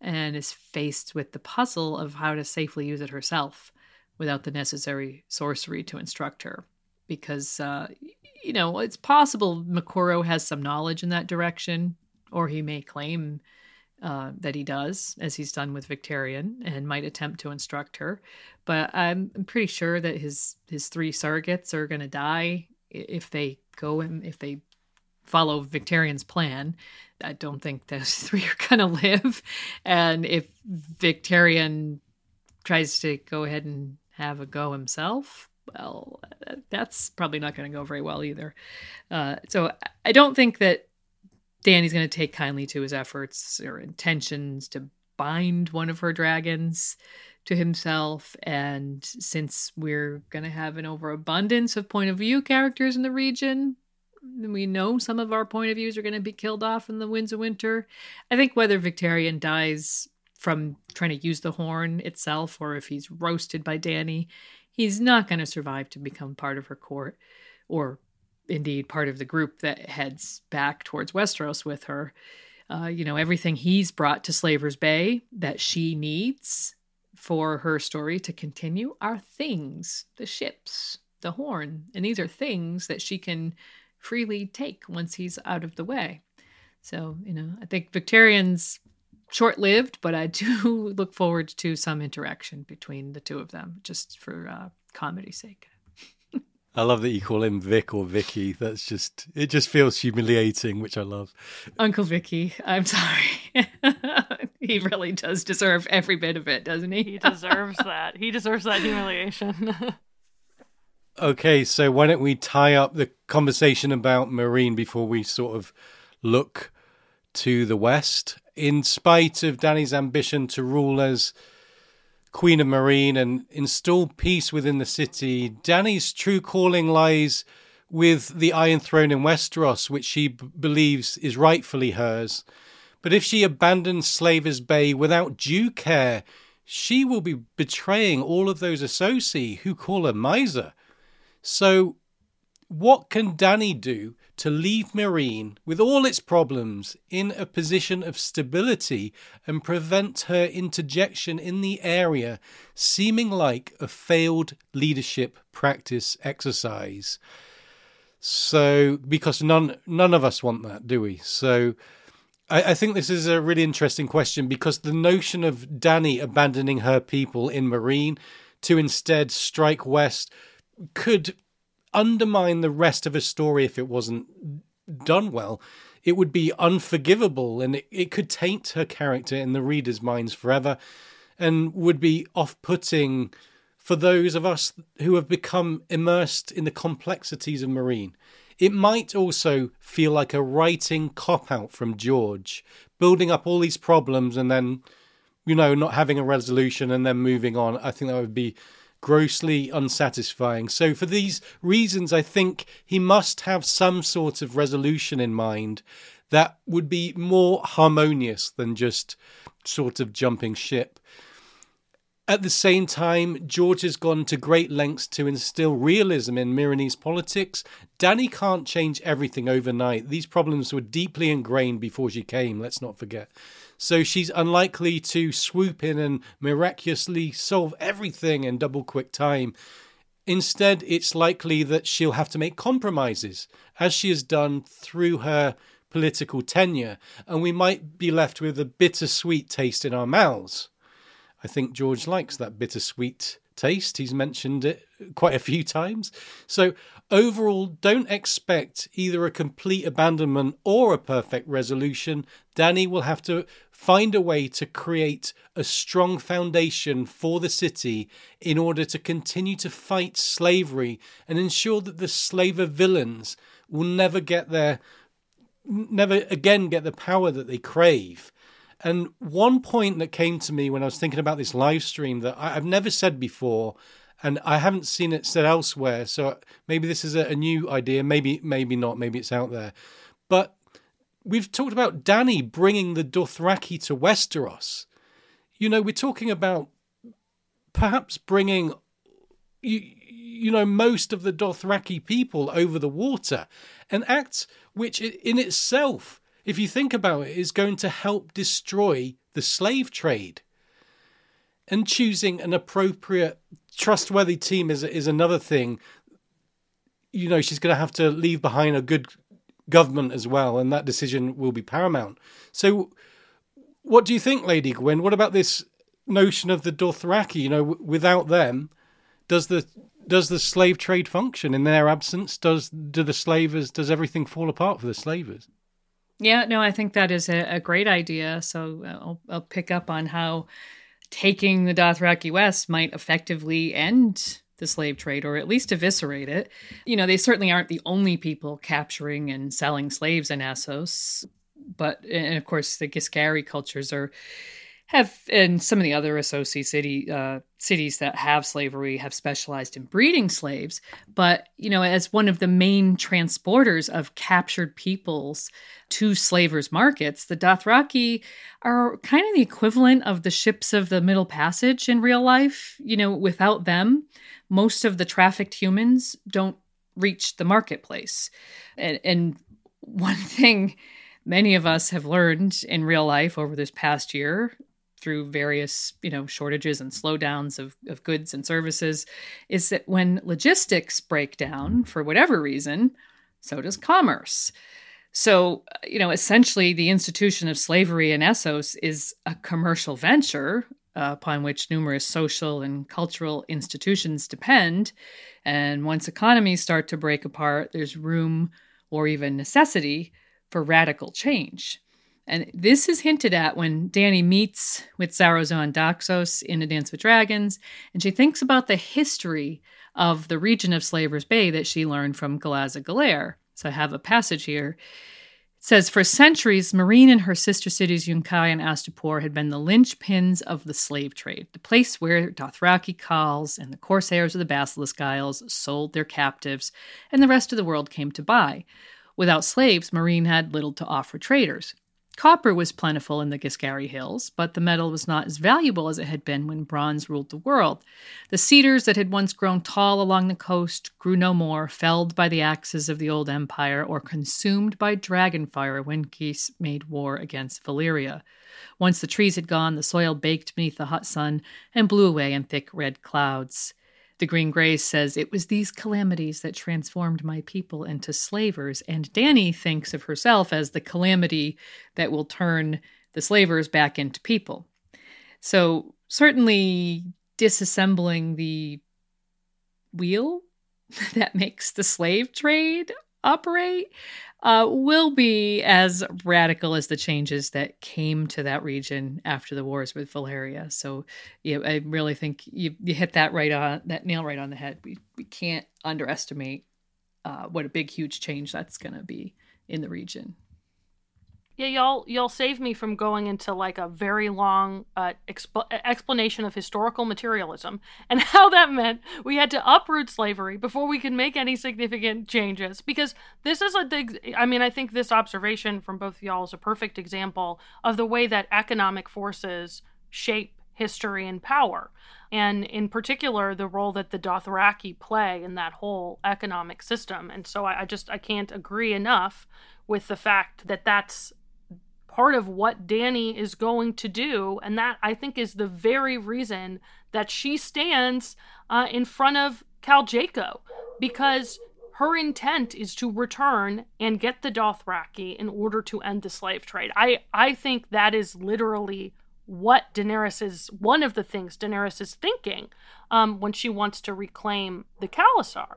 and is faced with the puzzle of how to safely use it herself without the necessary sorcery to instruct her. Because, you know, it's possible Moqorro has some knowledge in that direction, or he may claim that he does, as he's done with Victarion, and might attempt to instruct her. But I'm pretty sure that his three surrogates are going to die if they follow Victarion's plan. I don't think those three are going to live. And if Victarion tries to go ahead and have a go himself, well, that's probably not going to go very well either. So I don't think that Dany's going to take kindly to his efforts or intentions to bind one of her dragons to himself. And since we're going to have an overabundance of point of view characters in the region, we know some of our point of views are going to be killed off in the Winds of Winter. I think whether Victarion dies from trying to use the horn itself or if he's roasted by Dany, he's not going to survive to become part of her court or indeed part of the group that heads back towards Westeros with her. You know, everything he's brought to Slaver's Bay that she needs for her story to continue are things, the ships, the horn. And these are things that she can freely take once he's out of the way. So, you know, I think Victarion's short-lived, but I do look forward to some interaction between the two of them just for comedy's sake. I love that you call him Vic or Vicky. That's just, it just feels humiliating, which I love. Uncle Vicky, I'm sorry. He really does deserve every bit of it, doesn't he? He deserves that. He deserves that humiliation. Okay, so why don't we tie up the conversation about Meereen before we sort of look to the West. In spite of Dany's ambition to rule as Queen of Meereen and install peace within the city, Dany's true calling lies with the Iron Throne in Westeros, which she believes is rightfully hers. But if she abandons Slaver's Bay without due care, she will be betraying all of those Associ who call her miser. So what can Dany do to leave Meereen, with all its problems, in a position of stability and prevent her interjection in the area seeming like a failed leadership practice exercise? So, because none of us want that, do we? So I think this is a really interesting question, because the notion of Dany abandoning her people in Meereen to instead strike west could undermine the rest of a story if it wasn't done well. It would be unforgivable, and it could taint her character in the reader's minds forever, and would be off-putting for those of us who have become immersed in the complexities of Meereen. It might also feel like a writing cop-out from George, building up all these problems and then, you know, not having a resolution and then moving on. I think that would be grossly unsatisfying. So for these reasons, I think he must have some sort of resolution in mind that would be more harmonious than just sort of jumping ship. At the same time, George has gone to great lengths to instill realism in Meereen's politics. Dany can't change everything overnight. These problems were deeply ingrained before she came, let's not forget. So she's unlikely to swoop in and miraculously solve everything in double quick time. Instead, it's likely that she'll have to make compromises, as she has done through her political tenure, and we might be left with a bittersweet taste in our mouths. I think George likes that bittersweet taste. He's mentioned it quite a few times. So overall, don't expect either a complete abandonment or a perfect resolution. Dany will have to find a way to create a strong foundation for the city in order to continue to fight slavery and ensure that the slaver villains will never again get the power that they crave. And one point that came to me when I was thinking about this live stream that I've never said before, and I haven't seen it said elsewhere, so maybe this is a new idea, maybe not, maybe it's out there. But we've talked about Dany bringing the Dothraki to Westeros. You know, we're talking about perhaps bringing, you know, most of the Dothraki people over the water, an act which in itself, if you think about it, is going to help destroy the slave trade. And choosing an appropriate, trustworthy team is another thing. You know, she's going to have to leave behind a good government as well, and that decision will be paramount. So what do you think, Lady Gwyn? What about this notion of the Dothraki? You know, without them, does the slave trade function? In their absence, does everything fall apart for the slavers? Yeah, no, I think that is a great idea. So I'll pick up on how taking the Dothraki West might effectively end the slave trade, or at least eviscerate it. You know, they certainly aren't the only people capturing and selling slaves in Essos. But, and of course, the Giscari cultures and some of the other associate cities that have slavery have specialized in breeding slaves. But, you know, as one of the main transporters of captured peoples to slavers' markets, the Dothraki are kind of the equivalent of the ships of the Middle Passage in real life. You know, without them, most of the trafficked humans don't reach the marketplace. And one thing many of us have learned in real life over this past year, through various, you know, shortages and slowdowns of goods and services, is that when logistics break down for whatever reason, so does commerce. So, you know, essentially the institution of slavery in Essos is a commercial venture upon which numerous social and cultural institutions depend. And once economies start to break apart, there's room or even necessity for radical change. And this is hinted at when Dany meets with Saruzoan Daxos in A Dance with Dragons, and she thinks about the history of the region of Slaver's Bay that she learned from Galazza Galaer. So I have a passage here. It says, "For centuries, Meereen and her sister cities Yunkai and Astapor had been the linchpins of the slave trade, the place where Dothraki Khals and the Corsairs of the Basilisk Isles sold their captives, and the rest of the world came to buy. Without slaves, Meereen had little to offer traders. Copper was plentiful in the Giscari Hills, but the metal was not as valuable as it had been when bronze ruled the world. The cedars that had once grown tall along the coast grew no more, felled by the axes of the old empire or consumed by dragonfire when Geese made war against Valyria. Once the trees had gone, the soil baked beneath the hot sun and blew away in thick red clouds. The Green Grace says, it was these calamities that transformed my people into slavers." And Dany thinks of herself as the calamity that will turn the slavers back into people. So certainly disassembling the wheel that makes the slave trade operate will be as radical as the changes that came to that region after the wars with Valyria. So yeah, I really think you hit that nail right on the head. We can't underestimate what a big, huge change that's going to be in the region. Yeah, y'all save me from going into like a very long explanation of historical materialism and how that meant we had to uproot slavery before we could make any significant changes. Because this is I think this observation from both of y'all is a perfect example of the way that economic forces shape history and power. And in particular, the role that the Dothraki play in that whole economic system. And so I can't agree enough with the fact that that's part of what Dany is going to do, and that I think is the very reason that she stands in front of Khal Jhaqo, because her intent is to return and get the Dothraki in order to end the slave trade. I think that is literally what one of the things Daenerys is thinking when she wants to reclaim the Khalasar.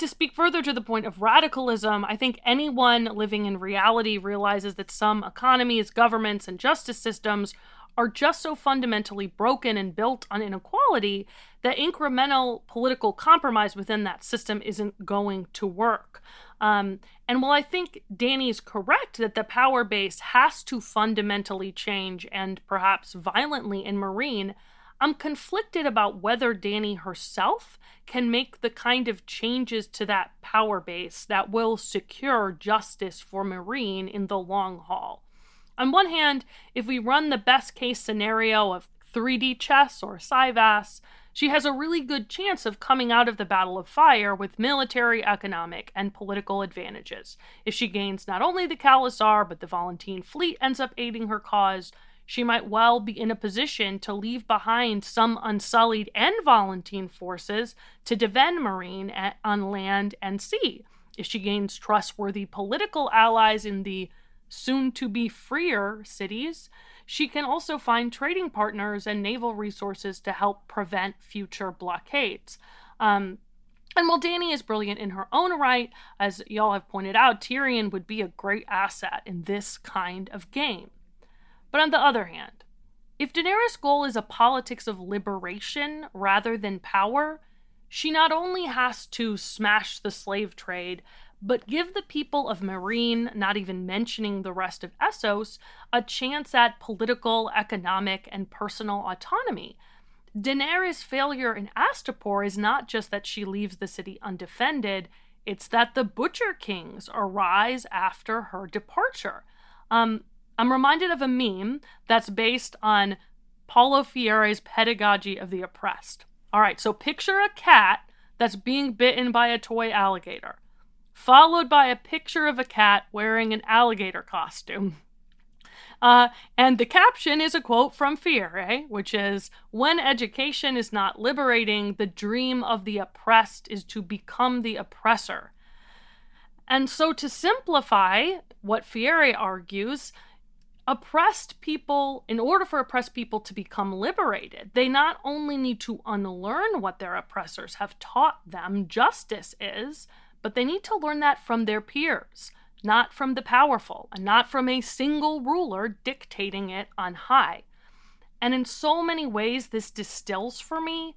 To speak further to the point of radicalism, I think anyone living in reality realizes that some economies, governments, and justice systems are just so fundamentally broken and built on inequality that incremental political compromise within that system isn't going to work. And while I think Dany's correct that the power base has to fundamentally change and perhaps violently in Meereen, I'm conflicted about whether Dany herself can make the kind of changes to that power base that will secure justice for Meereen in the long haul. On one hand, if we run the best case scenario of 3D chess or Syvas, she has a really good chance of coming out of the Battle of Fire with military, economic, and political advantages. If she gains not only the Khalasar, but the Valentine fleet ends up aiding her cause, she might well be in a position to leave behind some Unsullied and Valentine forces to defend Meereen on land and sea. If she gains trustworthy political allies in the soon-to-be-freer cities, she can also find trading partners and naval resources to help prevent future blockades. And while Dany is brilliant in her own right, as y'all have pointed out, Tyrion would be a great asset in this kind of game. But on the other hand, if Daenerys' goal is a politics of liberation rather than power, she not only has to smash the slave trade, but give the people of Meereen, not even mentioning the rest of Essos, a chance at political, economic, and personal autonomy. Daenerys' failure in Astapor is not just that she leaves the city undefended, it's that the Butcher Kings arise after her departure. I'm reminded of a meme that's based on Paulo Freire's Pedagogy of the Oppressed. All right, so picture a cat that's being bitten by a toy alligator, followed by a picture of a cat wearing an alligator costume. And the caption is a quote from Freire, which is, "When education is not liberating, the dream of the oppressed is to become the oppressor." And so to simplify what Freire argues, oppressed people, in order for oppressed people to become liberated, they not only need to unlearn what their oppressors have taught them justice is, but they need to learn that from their peers, not from the powerful, and not from a single ruler dictating it on high. And in so many ways, this distills for me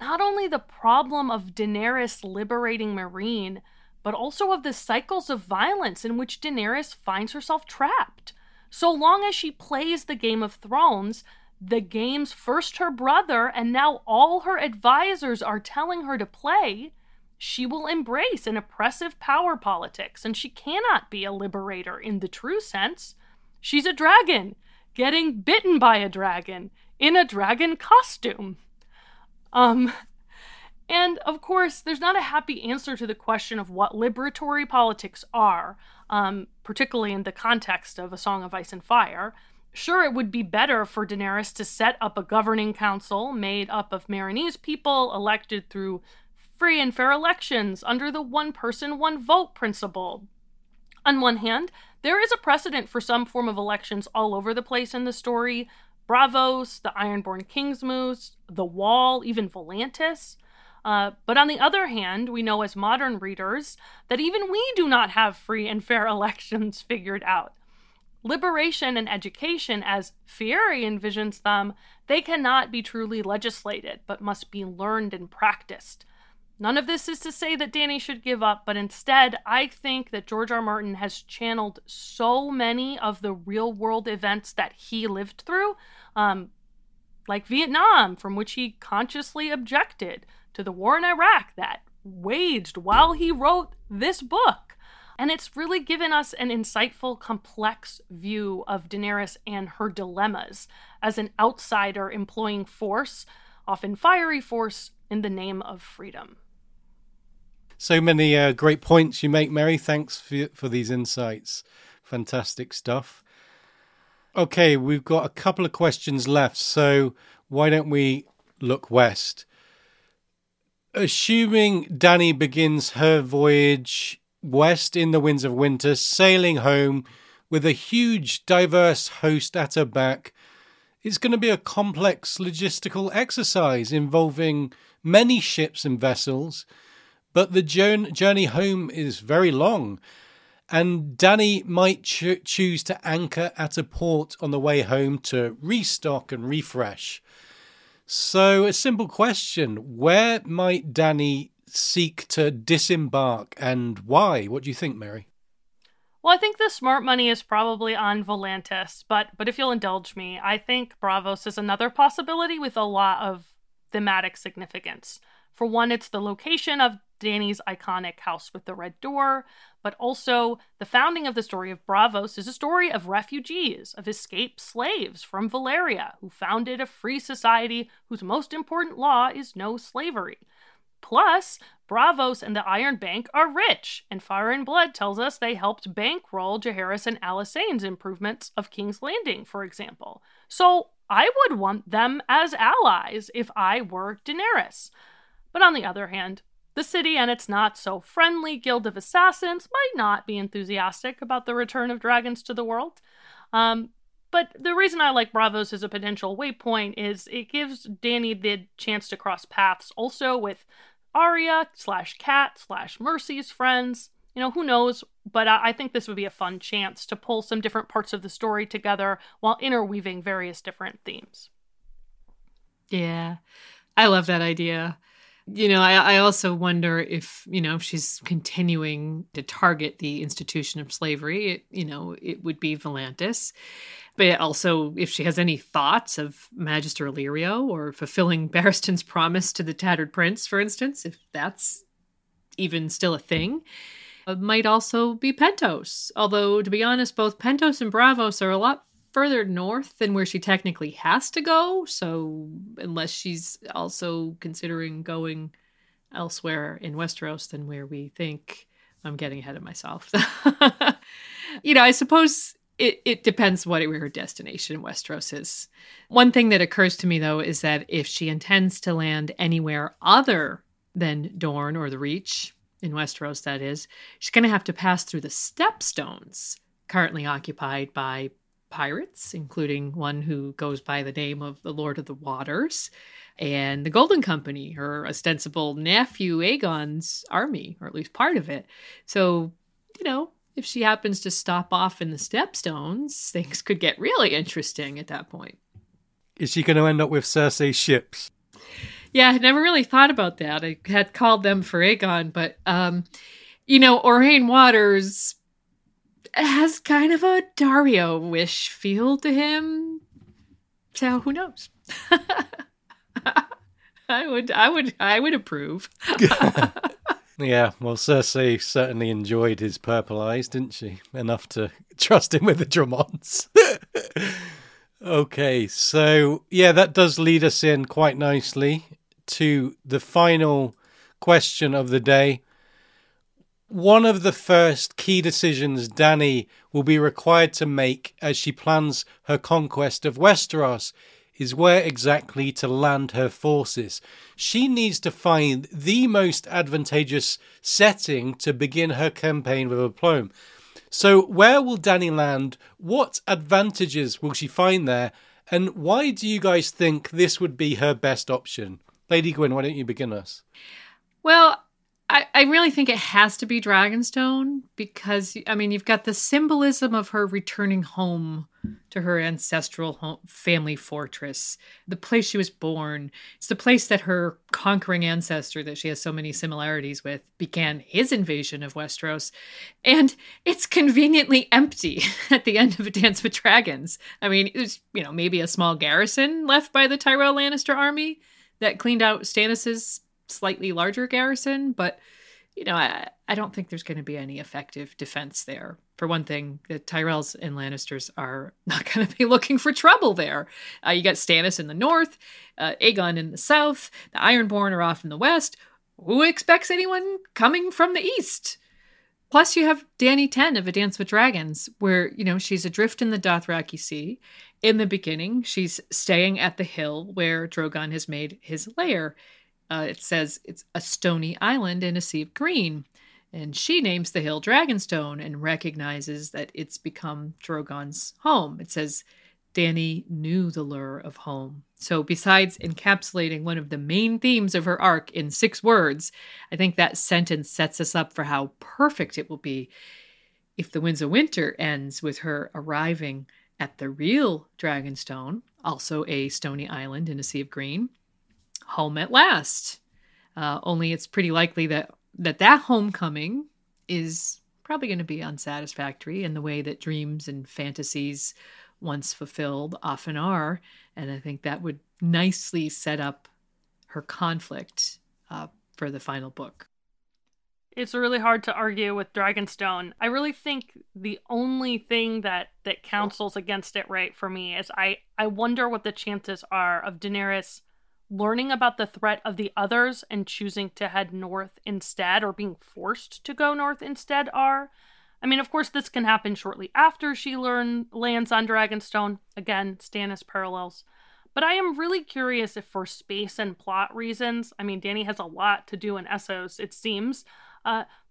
not only the problem of Daenerys liberating Meereen, but also of the cycles of violence in which Daenerys finds herself trapped. So long as she plays the Game of Thrones, the games first her brother and now all her advisors are telling her to play, she will embrace an oppressive power politics, and she cannot be a liberator in the true sense. She's a dragon, getting bitten by a dragon, in a dragon costume. And, of course, there's not a happy answer to the question of what liberatory politics are, particularly in the context of A Song of Ice and Fire. Sure, it would be better for Daenerys to set up a governing council made up of Meereenese people elected through free and fair elections under the one-person, one-vote principle. On one hand, there is a precedent for some form of elections all over the place in the story. Braavos, the Ironborn King's Moose, the Wall, even Volantis. But on the other hand, we know as modern readers that even we do not have free and fair elections figured out. Liberation and education, as Freire envisions them, they cannot be truly legislated, but must be learned and practiced. None of this is to say that Dany should give up, but instead, I think that George R. R. Martin has channeled so many of the real-world events that he lived through, like Vietnam, from which he consciously objected, to the war in Iraq that waged while he wrote this book. And it's really given us an insightful, complex view of Daenerys and her dilemmas as an outsider employing force, often fiery force, in the name of freedom. So many great points you make, Mary. Thanks for these insights. Fantastic stuff. Okay, we've got a couple of questions left, so why don't we look west? Assuming Dany begins her voyage west in the Winds of Winter, sailing home with a huge, diverse host at her back, it's going to be a complex logistical exercise involving many ships and vessels, but the journey home is very long, and Dany might choose to anchor at a port on the way home to restock and refresh. So, a simple question, where might Dany seek to disembark and why? What do you think, Mary? Well, I think the smart money is probably on Volantis, but if you'll indulge me, I think Braavos is another possibility with a lot of thematic significance. For one, it's the location of Dany's iconic house with the red door, but also the founding of the story of Braavos is a story of refugees, of escaped slaves from Valyria, who founded a free society whose most important law is no slavery. Plus, Braavos and the Iron Bank are rich, and Fire and Blood tells us they helped bankroll Jaehaerys and Alisaine's improvements of King's Landing, for example. So I would want them as allies if I were Daenerys. But on the other hand, the city and its not-so-friendly Guild of Assassins might not be enthusiastic about the return of dragons to the world. But the reason I like Braavos as a potential waypoint is it gives Dany the chance to cross paths also with Arya /Cat /Mercy's friends. you know, who knows? But I think this would be a fun chance to pull some different parts of the story together while interweaving various different themes. Yeah, I love that idea. You know, I also wonder if, you know, if she's continuing to target the institution of slavery, it would be Volantis. But also if she has any thoughts of Magister Illyrio or fulfilling Barristan's promise to the Tattered Prince, for instance, if that's even still a thing. It might also be Pentos. Although, to be honest, both Pentos and Braavos are a lot further north than where she technically has to go. So unless she's also considering going elsewhere in Westeros than where we think, I'm getting ahead of myself. You know, I suppose it depends where her destination in Westeros is. One thing that occurs to me, though, is that if she intends to land anywhere other than Dorne or the Reach, in Westeros that is, she's going to have to pass through the Stepstones currently occupied by pirates, including one who goes by the name of the Lord of the Waters, and the Golden Company, her ostensible nephew Aegon's army, or at least part of it. So, you know, if she happens to stop off in the Stepstones, things could get really interesting at that point. Is she going to end up with Cersei's ships? Yeah, I never really thought about that. I had called them for Aegon, but, you know, Orhain Waters has kind of a Dario-ish feel to him. So who knows? I would approve. Yeah, well, Cersei certainly enjoyed his purple eyes, didn't she? Enough to trust him with the Dromons. Okay, so yeah, that does lead us in quite nicely to the final question of the day. One of the first key decisions Dany will be required to make as she plans her conquest of Westeros is where exactly to land her forces. She needs to find the most advantageous setting to begin her campaign with aplomb. So where will Dany land? What advantages will she find there? And why do you guys think this would be her best option? Lady Gwyn, why don't you begin us? Well, I really think it has to be Dragonstone because, I mean, you've got the symbolism of her returning home to her ancestral home, family fortress, the place she was born. It's the place that her conquering ancestor that she has so many similarities with began his invasion of Westeros. And it's conveniently empty at the end of A Dance with Dragons. I mean, there's, you know, maybe a small garrison left by the Tyrell Lannister army that cleaned out Stannis's slightly larger garrison, but, you know, I don't think there's going to be any effective defense there. For one thing, the Tyrells and Lannisters are not going to be looking for trouble there. You got Stannis in the north, Aegon in the south, the Ironborn are off in the west. Who expects anyone coming from the east? Plus, you have Dany Ten of A Dance with Dragons, where, you know, she's adrift in the Dothraki Sea. In the beginning, she's staying at the hill where Drogon has made his lair. It says it's a stony island in a sea of green, and she names the hill Dragonstone and recognizes that it's become Drogon's home. It says Dany knew the lure of home. So besides encapsulating one of the main themes of her arc in 6 words, I think that sentence sets us up for how perfect it will be if The Winds of Winter ends with her arriving at the real Dragonstone, also a stony island in a sea of green, home at last. Only it's pretty likely that homecoming is probably going to be unsatisfactory in the way that dreams and fantasies once fulfilled often are. And I think that would nicely set up her conflict for the final book. It's really hard to argue with Dragonstone. I really think the only thing that counsels against it right for me is I wonder what the chances are of Daenerys learning about the threat of the others and choosing to head north instead, or being forced to go north instead are. I mean, of course, this can happen shortly after she lands on Dragonstone. Again, Stannis parallels. But I am really curious if for space and plot reasons, I mean, Dany has a lot to do in Essos, it seems.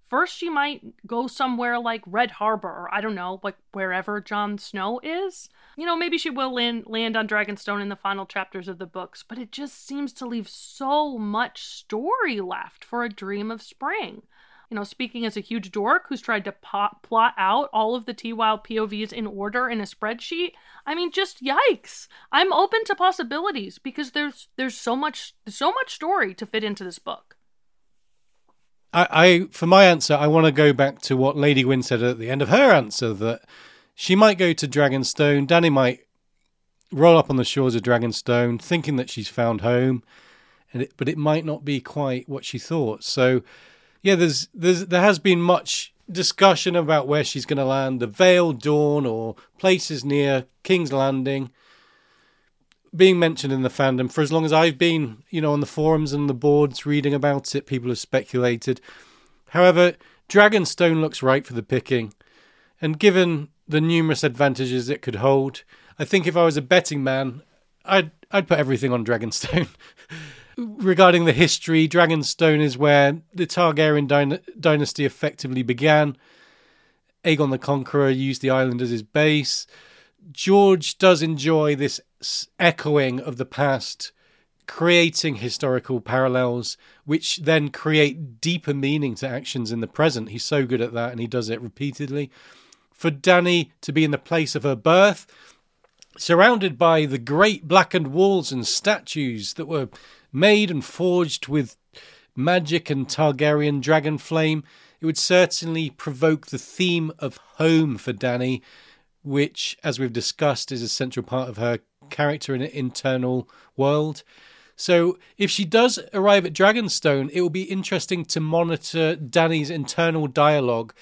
First, she might go somewhere like Red Harbor, or I don't know, like wherever Jon Snow is. You know, maybe she will land on Dragonstone in the final chapters of the books, but it just seems to leave so much story left for A Dream of Spring. you know, speaking as a huge dork who's tried to plot out all of the T-Wild POVs in order in a spreadsheet. I mean, just yikes. I'm open to possibilities because there's so much story to fit into this book. I for my answer, I want to go back to what Lady Gwyn said at the end of her answer, that she might go to Dragonstone, Dany might roll up on the shores of Dragonstone thinking that she's found home, but it might not be quite what she thought. So yeah, there has been much discussion about where she's going to land, the Vale, Dawn, or places near King's Landing being mentioned in the fandom for as long as I've been, you know, on the forums and the boards reading about it. People have speculated. However, Dragonstone looks right for the picking, and given the numerous advantages it could hold, I think if I was a betting man, I'd put everything on Dragonstone. Regarding the history, Dragonstone is where the Targaryen dynasty effectively began. Aegon the Conqueror used the island as his base. George does enjoy this echoing of the past, creating historical parallels, which then create deeper meaning to actions in the present. He's so good at that, and he does it repeatedly. For Dany to be in the place of her birth, surrounded by the great blackened walls and statues that were made and forged with magic and Targaryen dragon flame, it would certainly provoke the theme of home for Dany, which, as we've discussed, is a central part of her character and internal world. So if she does arrive at Dragonstone, it will be interesting to monitor Dany's internal dialogue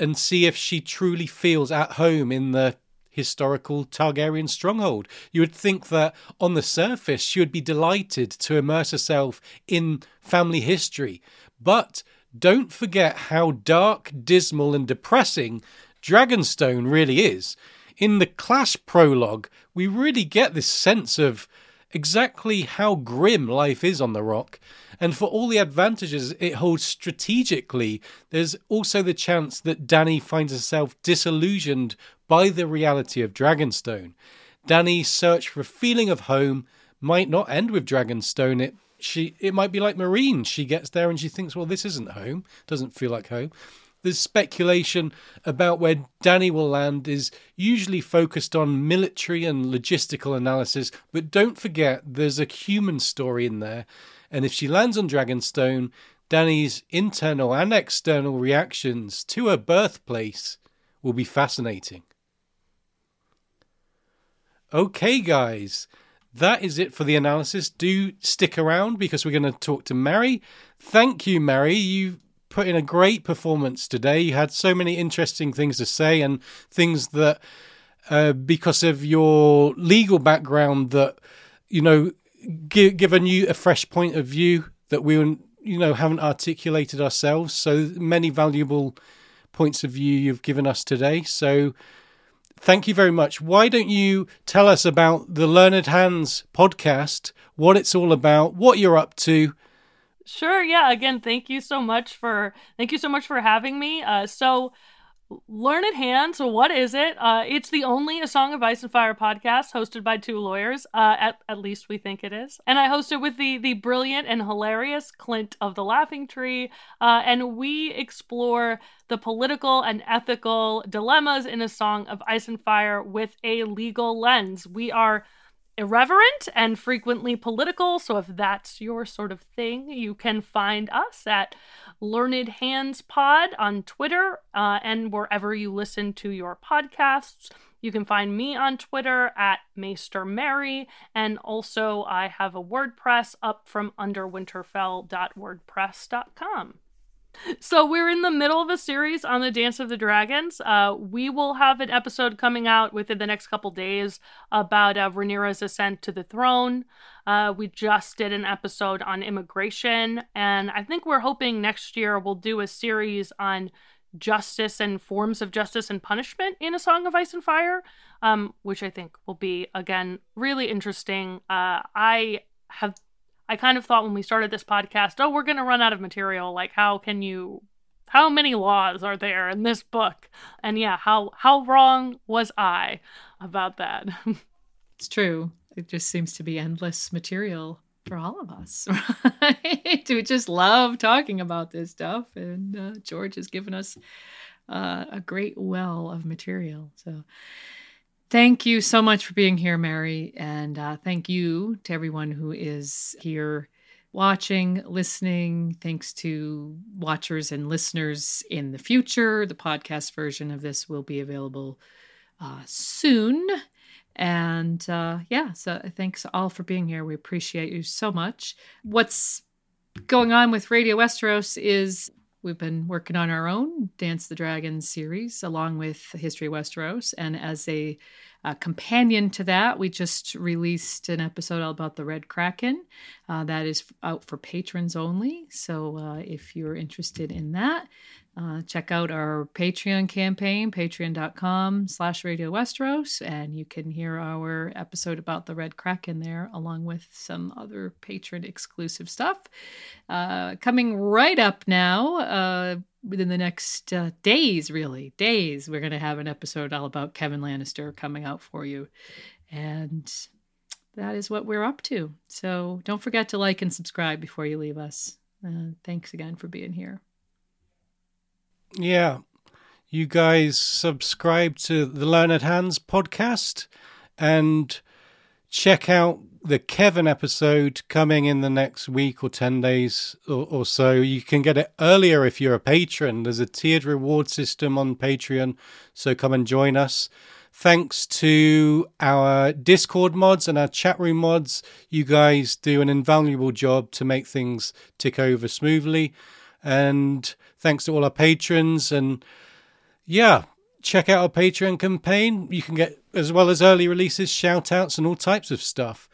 and see if she truly feels at home in the historical Targaryen stronghold. You would think that on the surface she would be delighted to immerse herself in family history, but don't forget how dark, dismal and depressing Dragonstone really is. In the Clash prologue, we really get this sense of exactly how grim life is on the Rock, and for all the advantages it holds strategically, there's also the chance that Dany finds herself disillusioned by the reality of Dragonstone. Dany's search for a feeling of home might not end with Dragonstone. It might be like Meereen. She gets there and she thinks, well, this isn't home. Doesn't feel like home. The speculation about where Dany will land is usually focused on military and logistical analysis, but don't forget there's a human story in there. And if she lands on Dragonstone, Dany's internal and external reactions to her birthplace will be fascinating. Okay, guys, that is it for the analysis. Do stick around because we're going to talk to Mary. Thank you, Mary. You put in a great performance today. You had so many interesting things to say and things that, because of your legal background, that, you know, give a fresh point of view that we, you know, haven't articulated ourselves. So many valuable points of view you've given us today. So thank you very much. Why don't you tell us about the Learned Hands podcast, what it's all about, what you're up to? Sure. Yeah. Again, thank you so much for having me. So Learned Hands, what is it? It's the only A Song of Ice and Fire podcast hosted by two lawyers. At least we think it is. And I host it with the brilliant and hilarious Clint of the Laughing Tree. And we explore the political and ethical dilemmas in A Song of Ice and Fire with a legal lens. We are irreverent and frequently political, so if that's your sort of thing, you can find us at Learned Hands Pod on Twitter, and wherever you listen to your podcasts. You can find me on Twitter at Maester Mary, and also I have a WordPress up from underwinterfell.wordpress.com. So we're in the middle of a series on the Dance of the Dragons. We will have an episode coming out within the next couple days about Rhaenyra's ascent to the throne. We just did an episode on immigration, and I think we're hoping next year we'll do a series on justice and forms of justice and punishment in A Song of Ice and Fire, which I think will be, again, really interesting. I kind of thought when we started this podcast, oh, we're going to run out of material. Like, how many laws are there in this book? And yeah, how wrong was I about that? It's true. It just seems to be endless material. for all of us, right? We just love talking about this stuff, and George has given us a great well of material. So thank you so much for being here, Mary, and thank you to everyone who is here watching, listening. Thanks to watchers and listeners in the future. The podcast version of this will be available soon. And so thanks all for being here. We appreciate you so much. What's going on with Radio Westeros is we've been working on our own Dance the Dragons series along with History Westeros. And as a companion to that, we just released an episode all about the Red Kraken. That is out for patrons only. So if you're interested in that, check out our Patreon campaign, patreon.com/Radio Westeros, and you can hear our episode about the Red Kraken there, along with some other patron-exclusive stuff. Coming right up now, within the next days, we're going to have an episode all about Kevin Lannister coming out for you. And that is what we're up to. So don't forget to like and subscribe before you leave us. Thanks again for being here. Yeah, you guys subscribe to the Learned Hands podcast and check out the Kevin episode coming in the next week or 10 days or so. You can get it earlier if you're a patron. There's a tiered reward system on Patreon, so come and join us. Thanks to our Discord mods and our chat room mods. You guys do an invaluable job to make things tick over smoothly. And thanks to all our patrons. And yeah, check out our Patreon campaign. You can get, as well as early releases, shout outs and all types of stuff.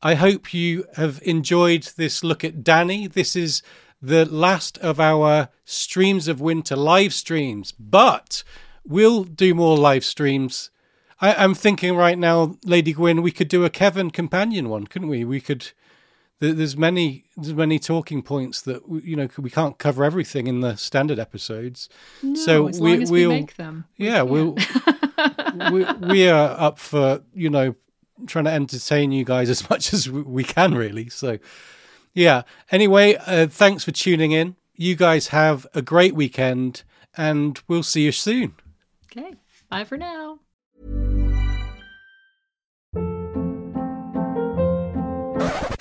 I hope you have enjoyed this look at Dany. This is the last of our Streams of Winter live streams, but we'll do more live streams. I'm thinking right now, Lady Gwyn, we could do a Kevin companion one, couldn't we? We could. There's many talking points that, you know, we can't cover everything in the standard episodes. No, so as long as we make them. Yeah, we are up for, you know, trying to entertain you guys as much as we can, really. So, yeah. Anyway, thanks for tuning in. You guys have a great weekend, and we'll see you soon. Okay. Bye for now.